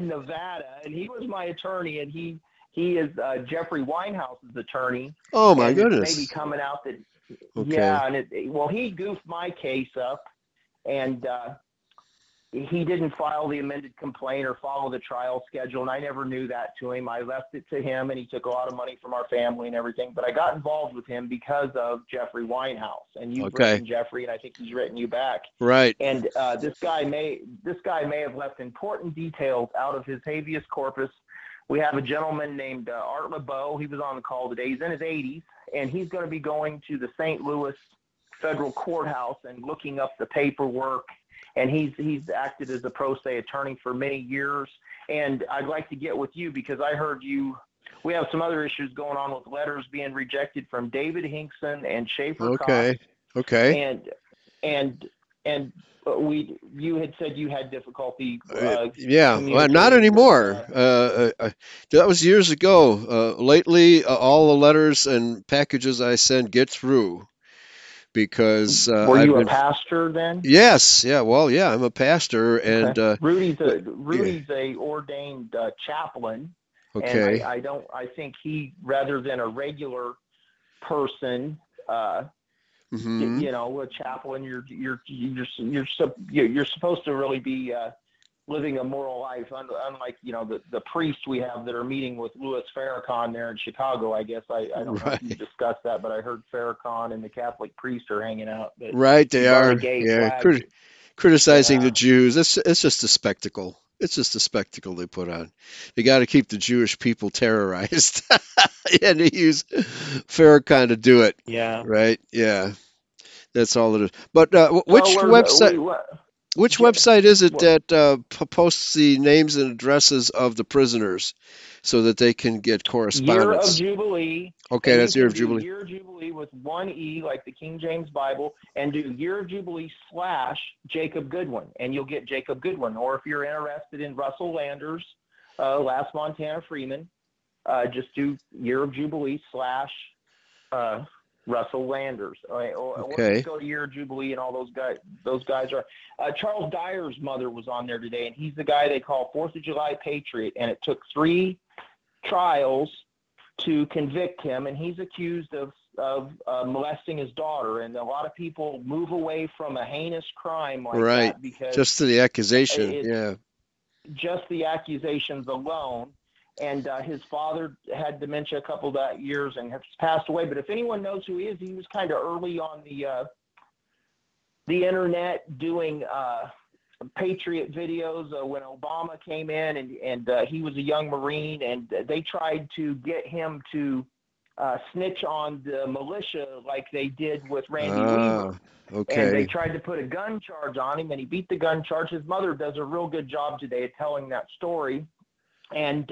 Nevada, and he was my attorney, and he is Jeffrey Winehouse's attorney. Oh my goodness! Maybe coming out that, okay. Yeah, and he goofed my case up, and he didn't file the amended complaint or follow the trial schedule, and I never knew that to him. I left it to him, and he took a lot of money from our family and everything. But I got involved with him because of Jeffrey Winehouse, and you've written Jeffrey, and I think he's written you back. Right. And this guy may have left important details out of his habeas corpus. We have a gentleman named Art LeBeau. He was on the call today. He's in his 80s, and he's going to be going to the St. Louis federal courthouse and looking up the paperwork. And he's acted as a pro se attorney for many years. And I'd like to get with you because I heard you. We have some other issues going on with letters being rejected from David Hinkson and Schaefer. Okay. Cox. Okay. And you had said you had difficulty. Yeah, not anymore. That was years ago. Lately, all the letters and packages I send get through because. Were you a pastor then? Yes. Yeah. Well, yeah. I'm a pastor, and Rudy's a ordained chaplain. Okay. And I think he, rather than a regular person. Mm-hmm. You know, a chaplain, you're supposed to really be living a moral life, unlike, you know, the priests we have that are meeting with Louis Farrakhan there in Chicago. I guess I don't know if you discussed that, but I heard Farrakhan and the Catholic priests are hanging out. But right, they are. Yeah, criticizing the Jews. It's just a spectacle. It's just a spectacle they put on. They got to keep the Jewish people terrorized, and they use Farrakhan to do it. Yeah. Right. Yeah. That's all it is. But which website is it that posts the names and addresses of the prisoners so that they can get correspondence? Year of Jubilee. Okay, that's Year of Jubilee. Year of Jubilee with one E, like the King James Bible, and do Year of Jubilee / Jacob Goodwin, and you'll get Jacob Goodwin. Or if you're interested in Russell Landers, Last Montana Freeman, just do Year of Jubilee / Russell Landers. Or go to Year of Jubilee, and all those guys are. Charles Dyer's mother was on there today, and he's the guy they call 4th of July Patriot, and it took 3 trials to convict him, and he's accused of molesting his daughter. And a lot of people move away from a heinous crime like that because just to the accusation, just the accusations alone. And his father had dementia a couple of that years and has passed away. But if anyone knows who he is, he was kind of early on the internet doing Patriot videos when Obama came in, and he was a young Marine, and they tried to get him to snitch on the militia like they did with Randy Weaver. Okay. And they tried to put a gun charge on him, and he beat the gun charge. His mother does a real good job today of telling that story. And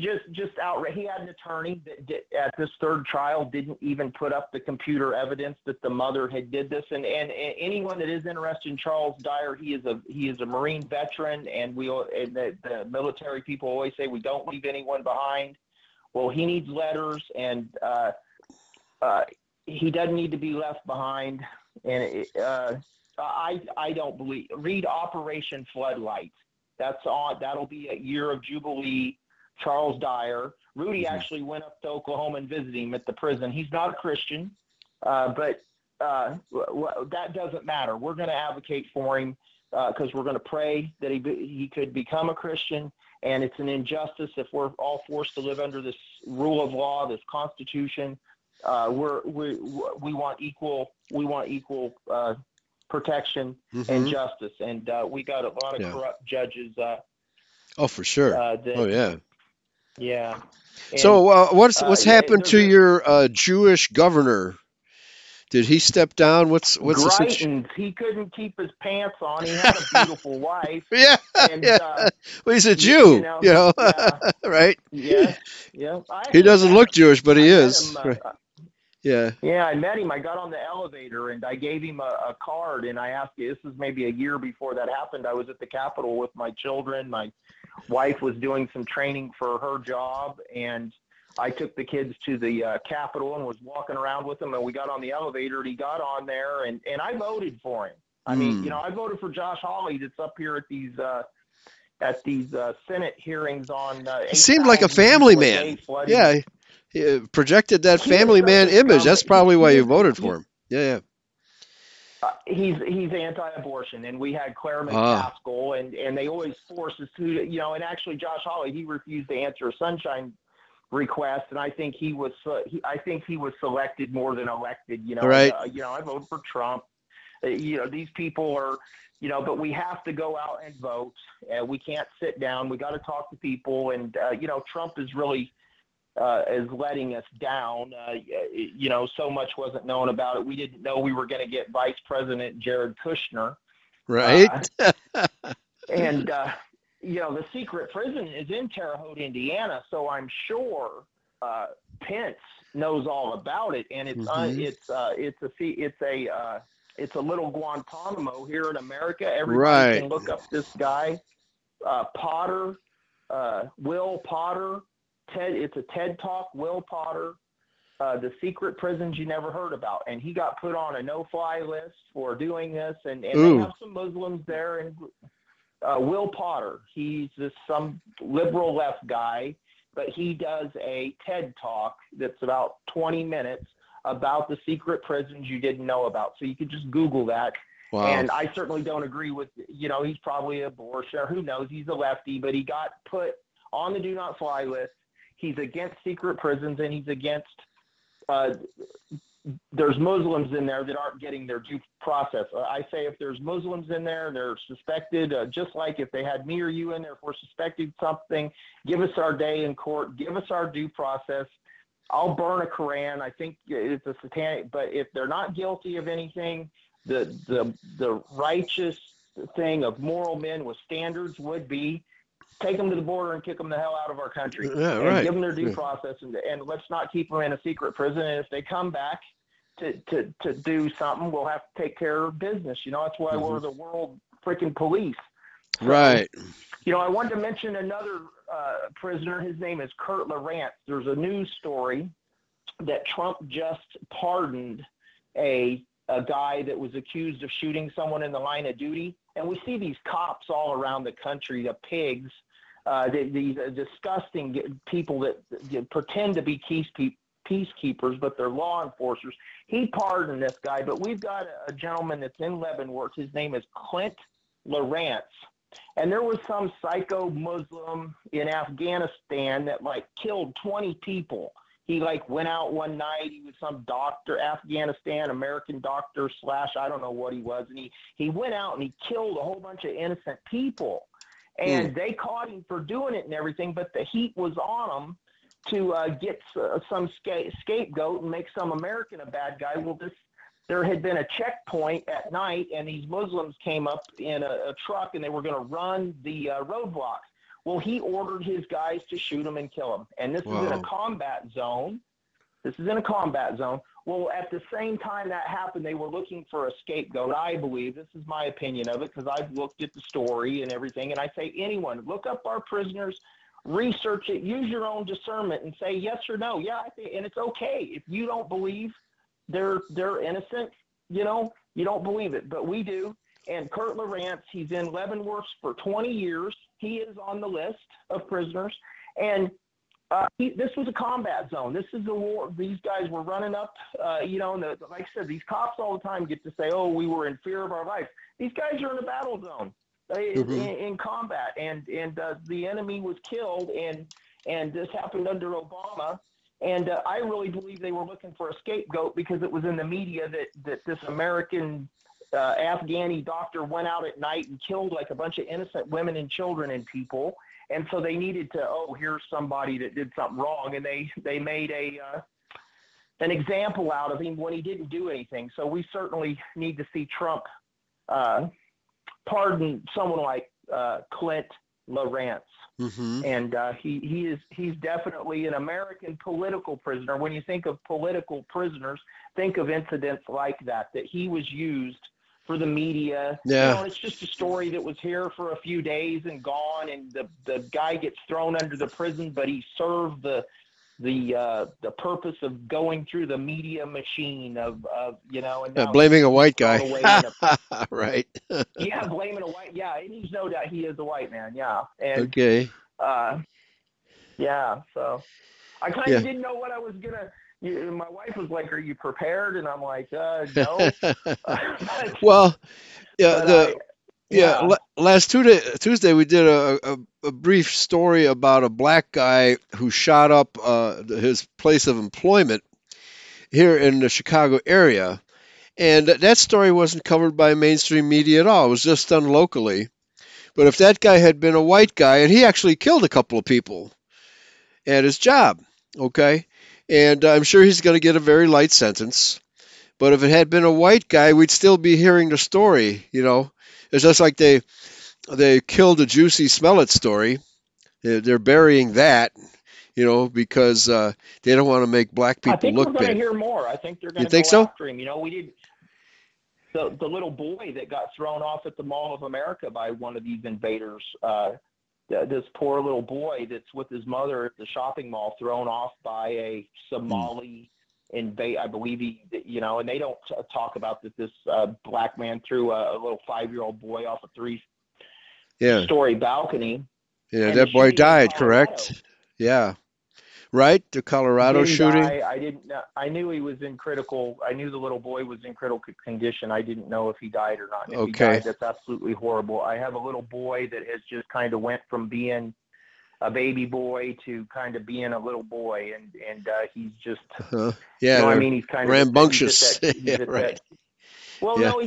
just outright, he had an attorney that at this third trial didn't even put up the computer evidence that the mother had did this. And anyone that is interested in Charles Dyer, he is a Marine veteran, and the military people always say we don't leave anyone behind. Well, he needs letters, and he doesn't need to be left behind. And I don't believe. Read Operation Floodlight. That's on. That'll be at Year of Jubilee. Charles Dyer. Rudy actually went up to Oklahoma and visited him at the prison. He's not a Christian, but that doesn't matter. We're going to advocate for him because we're going to pray that he could become a Christian. And it's an injustice if we're all forced to live under this rule of law, this Constitution. We want equal. Protection and justice, and we got a lot of corrupt judges Oh, for sure. Yeah. And, so what's happened to your Jewish governor? Did he step down? What's the situation? He couldn't keep his pants on. He had a beautiful wife. Well, he's a Jew, you know. Right? Yeah. He doesn't look Jewish, but he is. I met him. I got on the elevator, and I gave him a card, and I asked, this is maybe a year before that happened. I was at the Capitol with my children. My wife was doing some training for her job, and I took the kids to the Capitol and was walking around with them, and we got on the elevator, and he got on there, and I voted for him. I mean, I voted for Josh Hawley that's up here at these Senate hearings on – He seemed like a family man. Yeah, he projected that family man image. That's probably why you voted for him. Yeah. He's anti-abortion, and we had Claire McCaskill, and they always force us to – and actually Josh Hawley, he refused to answer a Sunshine request, and I think he was selected more than elected. Right. I voted for Trump. These people are, but we have to go out and vote. We can't sit down. We got to talk to people. And Trump is really is letting us down. So much wasn't known about it. We didn't know we were going to get Vice President Jared Kushner. Right. And. The secret prison is in Terre Haute, Indiana, so I'm sure Pence knows all about it, and it's a little Guantanamo here in America. Everybody can look up this guy, Potter, Will Potter. It's a TED Talk, Will Potter, the secret prisons you never heard about, and he got put on a no-fly list for doing this, and they have some Muslims there, and. Will Potter, he's some liberal left guy, but he does a TED Talk that's about 20 minutes about the secret prisons you didn't know about. So you could just Google that. Wow. And I certainly don't agree with, he's probably an abortion, or who knows, he's a lefty, but he got put on the do not fly list. He's against secret prisons, and he's against there's Muslims in there that aren't getting their due process. I say if there's Muslims in there, they're suspected, just like if they had me or you in there, if we're suspected something, give us our day in court, give us our due process. I'll burn a Quran. I think it's a satanic, but if they're not guilty of anything, the righteous thing of moral men with standards would be take them to the border and kick them the hell out of our country. Give them their due process, and let's not keep them in a secret prison. And if they come back, to do something, we'll have to take care of business. That's why we're the world freaking police. So, I wanted to mention another prisoner. His name is Kurt Lorantz. There's a news story that Trump just pardoned a guy that was accused of shooting someone in the line of duty. And we see these cops all around the country, the pigs, these disgusting people that pretend to be peacekeepers, but they're law enforcers. He pardoned this guy, but we've got a gentleman that's in Leavenworth. His name is Clint Lorantz. And there was some psycho Muslim in Afghanistan that killed 20 people. He went out one night. He was some doctor, Afghanistan, American doctor / I don't know what he was. And he went out and he killed a whole bunch of innocent people. And they caught him for doing it and everything, but the heat was on him to get some scapegoat and make some American a bad guy. Well, there had been a checkpoint at night, and these Muslims came up in a truck, and they were going to run the roadblocks. Well, he ordered his guys to shoot him and kill him. And this is in a combat zone. Well, at the same time that happened, they were looking for a scapegoat, I believe. This is my opinion of it because I've looked at the story and everything. And I say, anyone, look up our prisoners, research it, use your own discernment and say yes or no. Yeah, I think, and it's okay. If you don't believe they're innocent, you don't believe it. But we do. And Kurt Lorantz, he's in Leavenworth for 20 years. He is on the list of prisoners. And this was a combat zone. This is the war. These guys were running up, and like I said, these cops all the time get to say, oh, we were in fear of our life. These guys are in a battle zone in combat. And the enemy was killed. And this happened under Obama. And I really believe they were looking for a scapegoat because it was in the media that this American – Afghani doctor went out at night and killed a bunch of innocent women and children and people. And so they needed to, here's somebody that did something wrong. And they made an example out of him when he didn't do anything. So we certainly need to see Trump pardon someone like Clint Lawrence. Mm-hmm. And he's definitely an American political prisoner. When you think of political prisoners, think of incidents like that he was used for the media. Yeah. It's just a story that was here for a few days and gone, and the guy gets thrown under the prison, but he served the purpose of going through the media machine of blaming a white guy. Right. Yeah. Blaming a white. Yeah. And he's no doubt he is a white man. Yeah. And, okay. Yeah. So I kind of didn't know what I was going to, my wife was like, "Are you prepared?" And I'm like, "No." Well, last Tuesday we did a brief story about a black guy who shot up his place of employment here in the Chicago area, and that story wasn't covered by mainstream media at all. It was just done locally. But if that guy had been a white guy, and he actually killed a couple of people at his job, okay. And I'm sure he's going to get a very light sentence. But if it had been a white guy, we'd still be hearing the story, It's just like they killed the Juicy Smollett story. They're burying that, because they don't want to make black people look bad. I think we're going to hear more. I think they're going to go after him. We did the little boy that got thrown off at the Mall of America by one of these invaders, this poor little boy that's with his mother at the shopping mall, thrown off by a Somali invade. I believe and they don't talk about that. This black man threw a little 5-year-old boy off a 3-story balcony. Yeah, that boy died. Correct. Yeah, right. The Colorado shooting. I didn't. I knew he was in critical. I knew the little boy was in critical condition. I didn't know if he died or not. If he died, that's absolutely horrible. I have a little boy that has just kind of went from being a baby boy to kind of being a little boy, and he's just he's kind of rambunctious. He's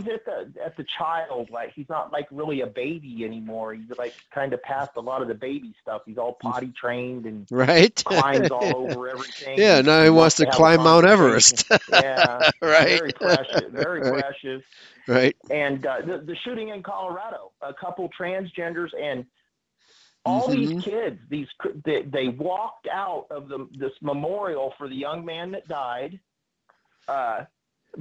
at the child, like he's not like really a baby anymore. He's like kind of past a lot of the baby stuff. He's all potty trained and climbs all over everything. Yeah, now he wants to climb Mount Everest. Yeah, right. Very precious. Very precious. Right. And the shooting in Colorado, a couple transgenders and. All these kids, they walked out of this memorial for the young man that died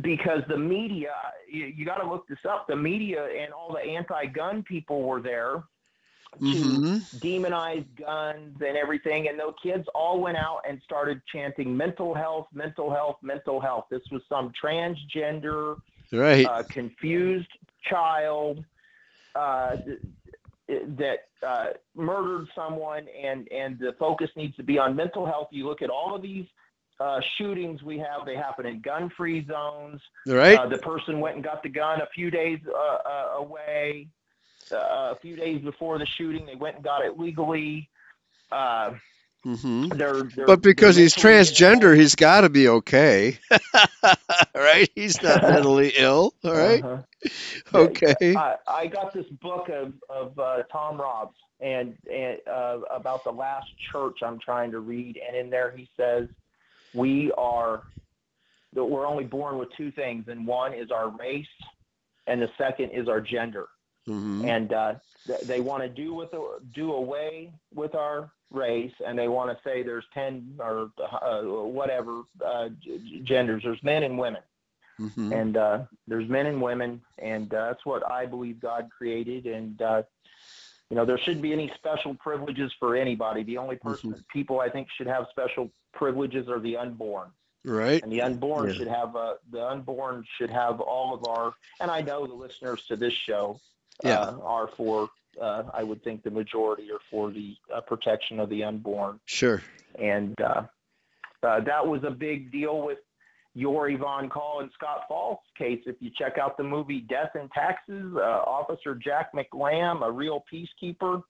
because the media, you got to look this up, the media and all the anti-gun people were there to demonize guns and everything. And those kids all went out and started chanting mental health, mental health, mental health. This was some transgender, confused child that murdered someone, and the focus needs to be on mental health. You look at all of these shootings we have, they happen in gun-free zones. Right. The person went and got the gun a few days away. A few days before the shooting, they went and got it legally. But because he's transgender, he's got to be okay. Right? He's not mentally ill. All right? Okay. I got this book of Tom Robb's and about the last church I'm trying to read. And in there he says, we're only born with two things. And one is our race. And the second is our gender. And they want to do away with our race, and they want to say there's 10 or whatever genders. There's men and women, and there's men and women, and that's what I believe God created. And there shouldn't be any special privileges for anybody. The only people I think should have special privileges are the unborn. Right. And the unborn should have all of our. And I know the listeners to this show are for. I would think the majority are for the protection of the unborn. Sure. And that was a big deal with Yori Von Call and Scott Fall's case. If you check out the movie Death in Taxes, Officer Jack McLamb, a real peacekeeper.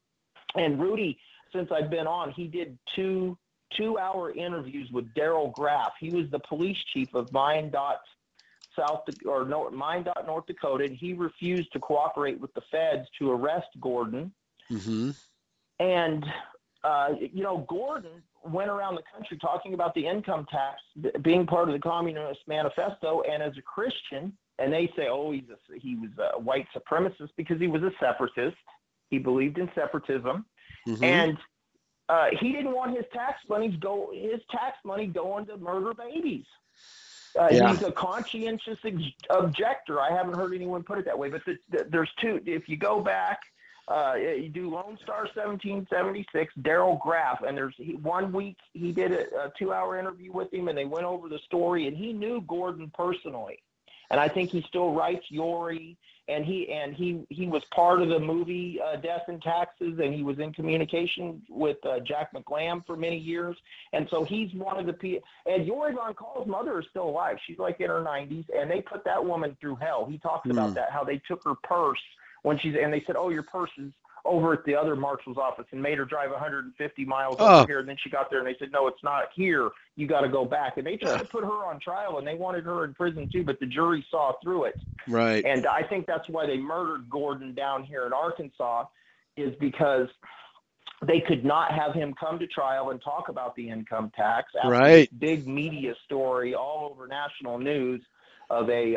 And Rudy, since I've been on, he did two-hour interviews with Darrell Graff. He was the police chief of Mine Dot, North Dakota, and he refused to cooperate with the feds to arrest Gordon. And, you know, Gordon went around the country talking about the income tax being part of the Communist Manifesto, and as a Christian, and they say, oh, he was a white supremacist because he was a separatist. He believed in separatism. Mm-hmm. And he didn't want his tax money going to murder babies. He's a conscientious objector. I haven't heard anyone put it that way, but there's two. If you go back, you do Lone Star 1776, Darrell Graff, and there's one week he did a two-hour interview with him, and they went over the story, and he knew Gordon personally. And I think he still writes Yori, and he was part of the movie Death and Taxes, and he was in communication with Jack McLamb for many years. And so he's one of the people. And Yori Von Kaul's mother is still alive. She's like in her 90s, and they put that woman through hell. He talks about that, how they took her purse when she's, and they said, oh, your purse is over at the other marshal's office, and made her drive 150 miles over here. And then she got there, and they said, no, it's not here. You got to go back. And they tried to put her on trial, and they wanted her in prison too, but the jury saw through it. Right. And I think that's why they murdered Gordon down here in Arkansas, is because they could not have him come to trial and talk about the income tax. After this big media story all over national news of a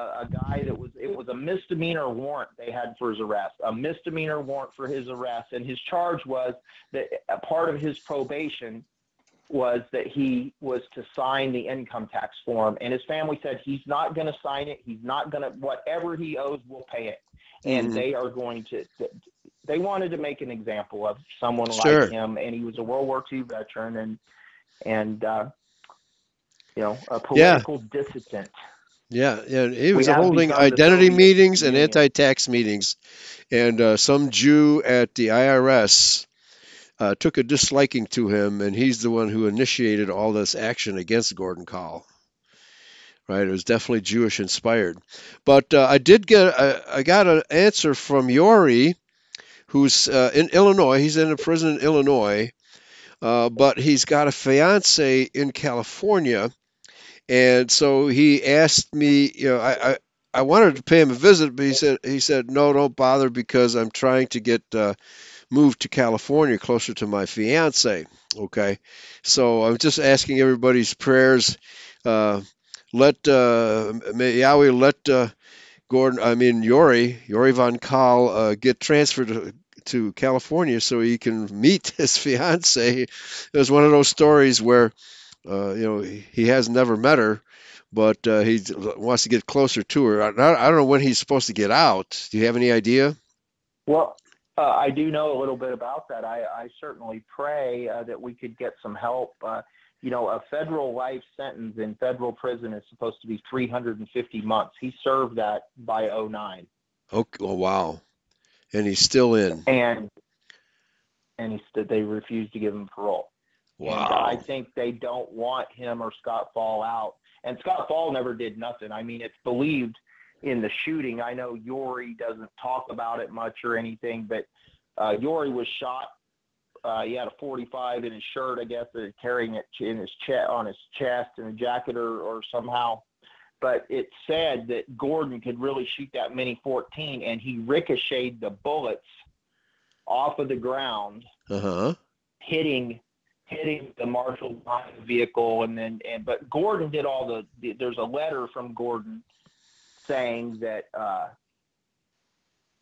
guy that was a misdemeanor warrant they had for his arrest, and his charge was that a part of his probation was that he was to sign the income tax form, and his family said he's not going to sign it, whatever he owes, we'll pay it, and they wanted to make an example of someone like him, and he was a World War II veteran and a political dissident. Yeah, he was holding identity meetings and anti-tax meetings, and some Jew at the IRS took a disliking to him, and he's the one who initiated all this action against Gordon Call. Right, it was definitely Jewish-inspired. But I got an answer from Yori, who's in Illinois. He's in a prison in Illinois, but he's got a fiancée in California. And so he asked me, I wanted to pay him a visit, but he said, no, don't bother, because I'm trying to get moved to California, closer to my fiance. Okay, so I'm just asking everybody's prayers. May Yahweh let Yori Von Kaul get transferred to California so he can meet his fiance. It was one of those stories where he has never met her, but he wants to get closer to her. I don't know when he's supposed to get out. Do you have any idea? Well, I do know a little bit about that. I certainly pray that we could get some help. A federal life sentence in federal prison is supposed to be 350 months. He served that by 2009. Okay. Oh, wow. And he's still in. And they refused to give him parole. Wow. And I think they don't want him or Scott Fall out. And Scott Fall never did nothing. I mean, it's believed in the shooting. I know Yori doesn't talk about it much or anything, but Yori was shot. He had a .45 in his shirt, I guess, carrying it in his on his chest in a jacket or somehow. But it's said that Gordon could really shoot that many 14, and he ricocheted the bullets off of the ground, hitting the marshal vehicle, but Gordon did all there's a letter from Gordon saying that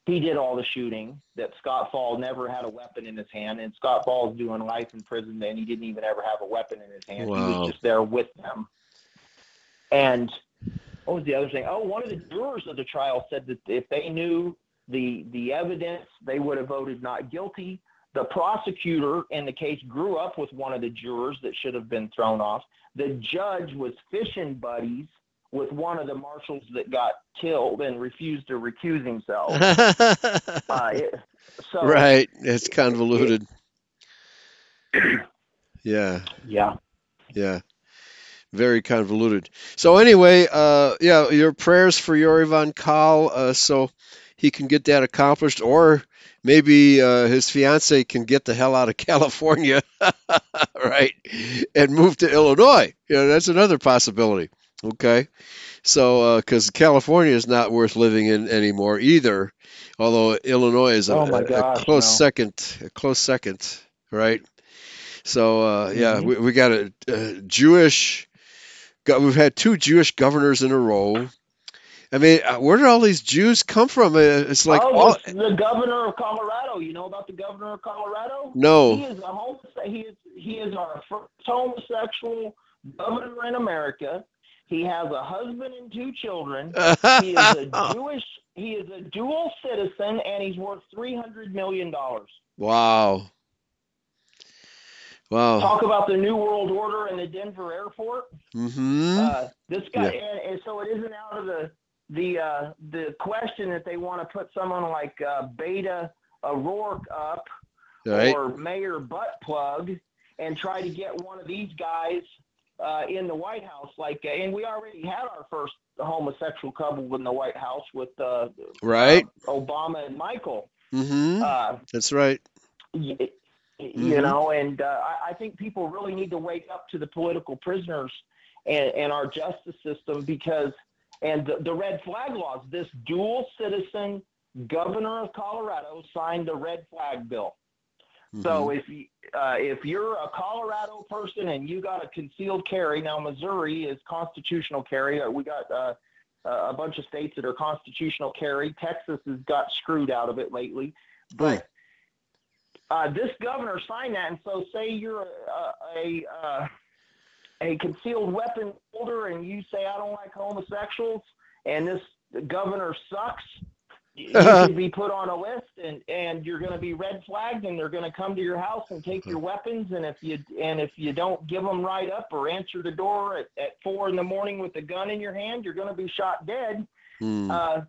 he did all the shooting, that Scott Fall never had a weapon in his hand, and Scott Fall's doing life in prison, and he didn't even ever have a weapon in his hand. Wow. He was just there with them. And what was the other thing? Oh, one of the jurors of the trial said that if they knew the evidence, they would have voted not guilty. The prosecutor in the case grew up with one of the jurors that should have been thrown off. The judge was fishing buddies with one of the marshals that got killed and refused to recuse himself. Right. It's convoluted. Yeah. Very convoluted. So anyway, your prayers for Yori Von Kaul, so he can get that accomplished, or maybe his fiance can get the hell out of California, right, and move to Illinois. That's another possibility. Okay, so because California is not worth living in anymore either, although Illinois is a close second, right? So yeah, we got a Jewish. We've had two Jewish governors in a row. I mean, where did all these Jews come from? It's like the governor of Colorado. You know about the governor of Colorado? No, he is our first homosexual governor in America. He has a husband and two children. He is a Jewish. He is a dual citizen, and he's worth $300 million. Wow! Wow! Talk about the New World Order in the Denver airport. Mm-hmm. This guy, and so it isn't out of the question that they want to put someone like Beto O'Rourke up, right, or Mayor Buttplug, and try to get one of these guys in the White House, and we already had our first homosexual couple in the White House with Obama and Michael. Mm-hmm. That's right. You know, and I think people really need to wake up to the political prisoners and our justice system, because and the red flag laws. This dual citizen governor of Colorado signed the red flag bill. So if you're a Colorado person and you got a concealed carry, now Missouri is constitutional carry. We got a bunch of states that are constitutional carry. Texas has got screwed out of it lately. But this governor signed that, and so say you're a concealed weapon holder and you say, I don't like homosexuals, and this governor sucks, you could be put on a list, and you're going to be red flagged, and they're going to come to your house and take your weapons. And if you don't give them right up or answer the door at 4 a.m. with a gun in your hand, you're going to be shot dead. And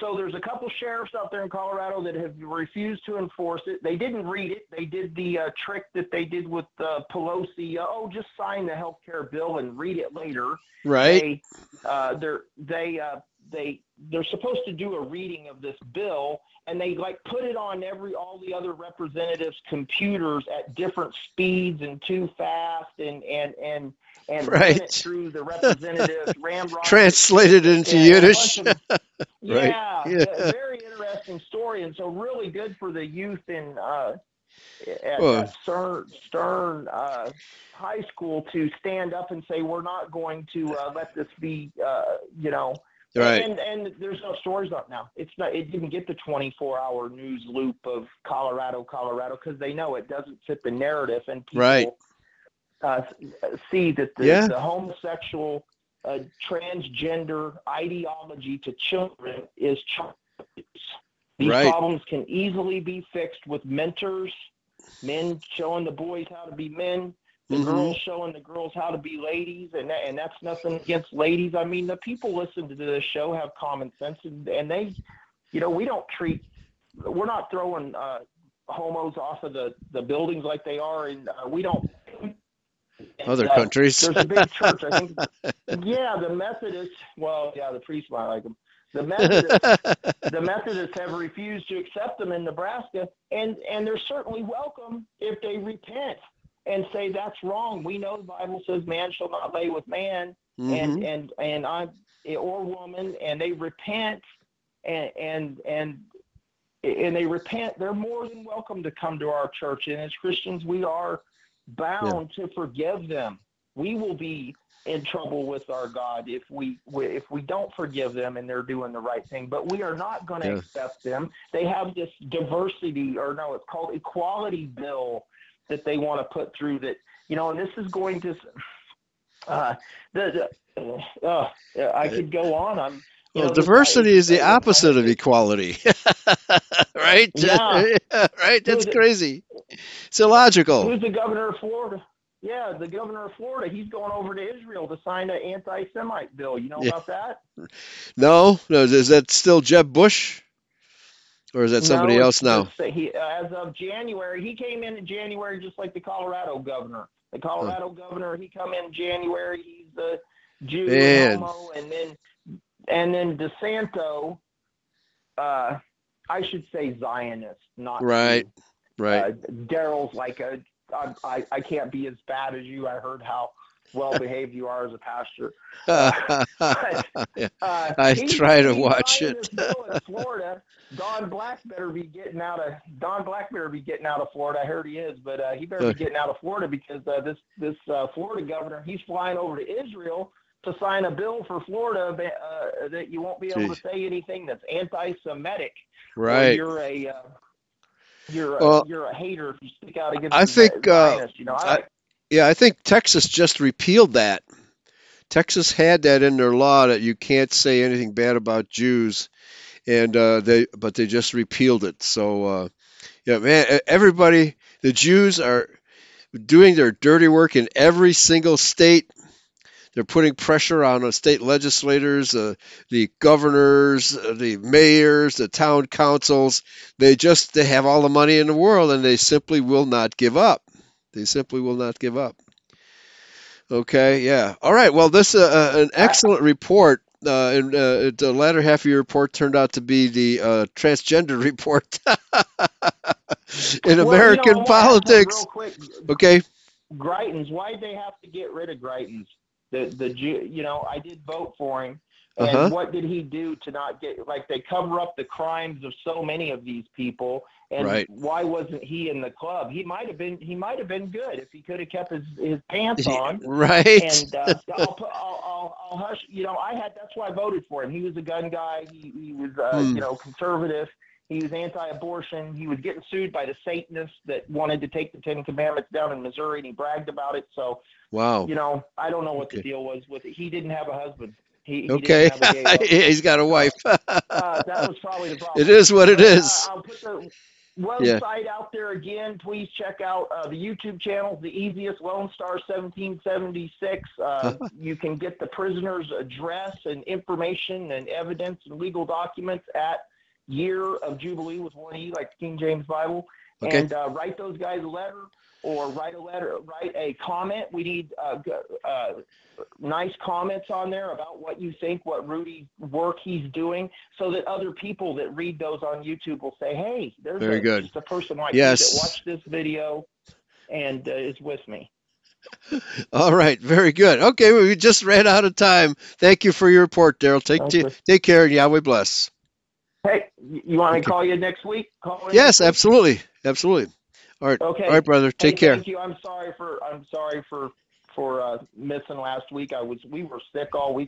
so there's a couple sheriffs out there in Colorado that have refused to enforce it. They didn't read it. They did the trick that they did with Pelosi. Oh, just sign the health care bill and read it later. Right. They're supposed to do a reading of this bill, and they put it on all the other representatives' computers at different speeds and too fast and right, it through the representatives ramrod translated into Yiddish. Very interesting story, and so really good for the youth in Stern High School to stand up and say we're not going to let this be, Right. And there's no stories up now. It didn't get the 24-hour news loop of Colorado, because they know it doesn't fit the narrative, and people see that the homosexual transgender ideology to children is childish. These problems can easily be fixed with mentors, men showing the boys how to be men, the girls showing the girls how to be ladies, and that's nothing against ladies. I mean, the people listening to this show have common sense, and they, we're not throwing homos off of the buildings like they are, and we don't. Other countries. There's a big church, I think. The Methodists. Well, the priests might like them. The Methodists have refused to accept them in Nebraska, and they're certainly welcome if they repent and say that's wrong. We know the Bible says man shall not lay with man, and I or woman, and they repent, and they repent. They're more than welcome to come to our church, and as Christians, we are bound to forgive them. We will be in trouble with our God if we don't forgive them and they're doing the right thing. But we are not going to accept them. They have this it's called equality bill that they want to put through that, and this is going to, I could go on. Diversity is the opposite of equality, right? Yeah. Right? That's crazy. It's illogical. Who's the governor of Florida? Yeah, the governor of Florida. He's going over to Israel to sign an anti-Semite bill. You know about that? No. Is that still Jeb Bush? Or is that somebody else now? He, as of January, he came in January just like the Colorado governor. The Colorado governor, he come in January. He's a Jew, homo, and then DeSanto, I should say Zionist, not Jew. Daryl's like I can't be as bad as you. I heard how well-behaved you are as a pastor. I try to watch it. In Florida, Don Black better be getting out of Florida. I heard he is, but he better be getting out of Florida because this Florida governor, he's flying over to Israel to sign a bill for Florida that you won't be able to say anything that's anti-Semitic. Right. You're a hater if you stick out against. I think. I think Texas just repealed that. Texas had that in their law that you can't say anything bad about Jews, and they just repealed it. So everybody, the Jews are doing their dirty work in every single state. They're putting pressure on the state legislators, the governors, the mayors, the town councils. They have all the money in the world, and they simply will not give up. They simply will not give up. Okay, yeah. All right, well, this is an excellent report. And the latter half of your report turned out to be the transgender report in American politics. Real quick, okay. Greitens, why'd they have to get rid of Greitens? I did vote for him, and what did he do to not get, like, they cover up the crimes of so many of these people, and why wasn't he in the club? He might have been good if he could have kept his pants on. Right. And I'll hush, that's why I voted for him. He was a gun guy. He was, conservative. He was anti-abortion. He was getting sued by the Satanists that wanted to take the Ten Commandments down in Missouri, and he bragged about it. So, wow. I don't know what the deal was with it. He didn't have a husband. He didn't have a gay husband. He's got a wife. That was probably the problem. It is what it is. I'll put the website out there again. Please check out the YouTube channel, the easiest, Lone Star 1776. You can get the prisoner's address and information and evidence and legal documents at Year of Jubilee with one E, like King James Bible, and write those guys a letter, or write a comment. We need nice comments on there about what you think, what Rudy work he's doing, so that other people that read those on YouTube will say, hey, there's just a person like you that watched this video and is with me. All right, very good. Okay, we just ran out of time. Thank you for your report, Darryl. Take care, and Yahweh bless. Hey, you want me to call you next week? Yes, absolutely. Absolutely. All right. Okay. All right, brother. Take care. Thank you. I'm sorry for missing last week. We were sick all week.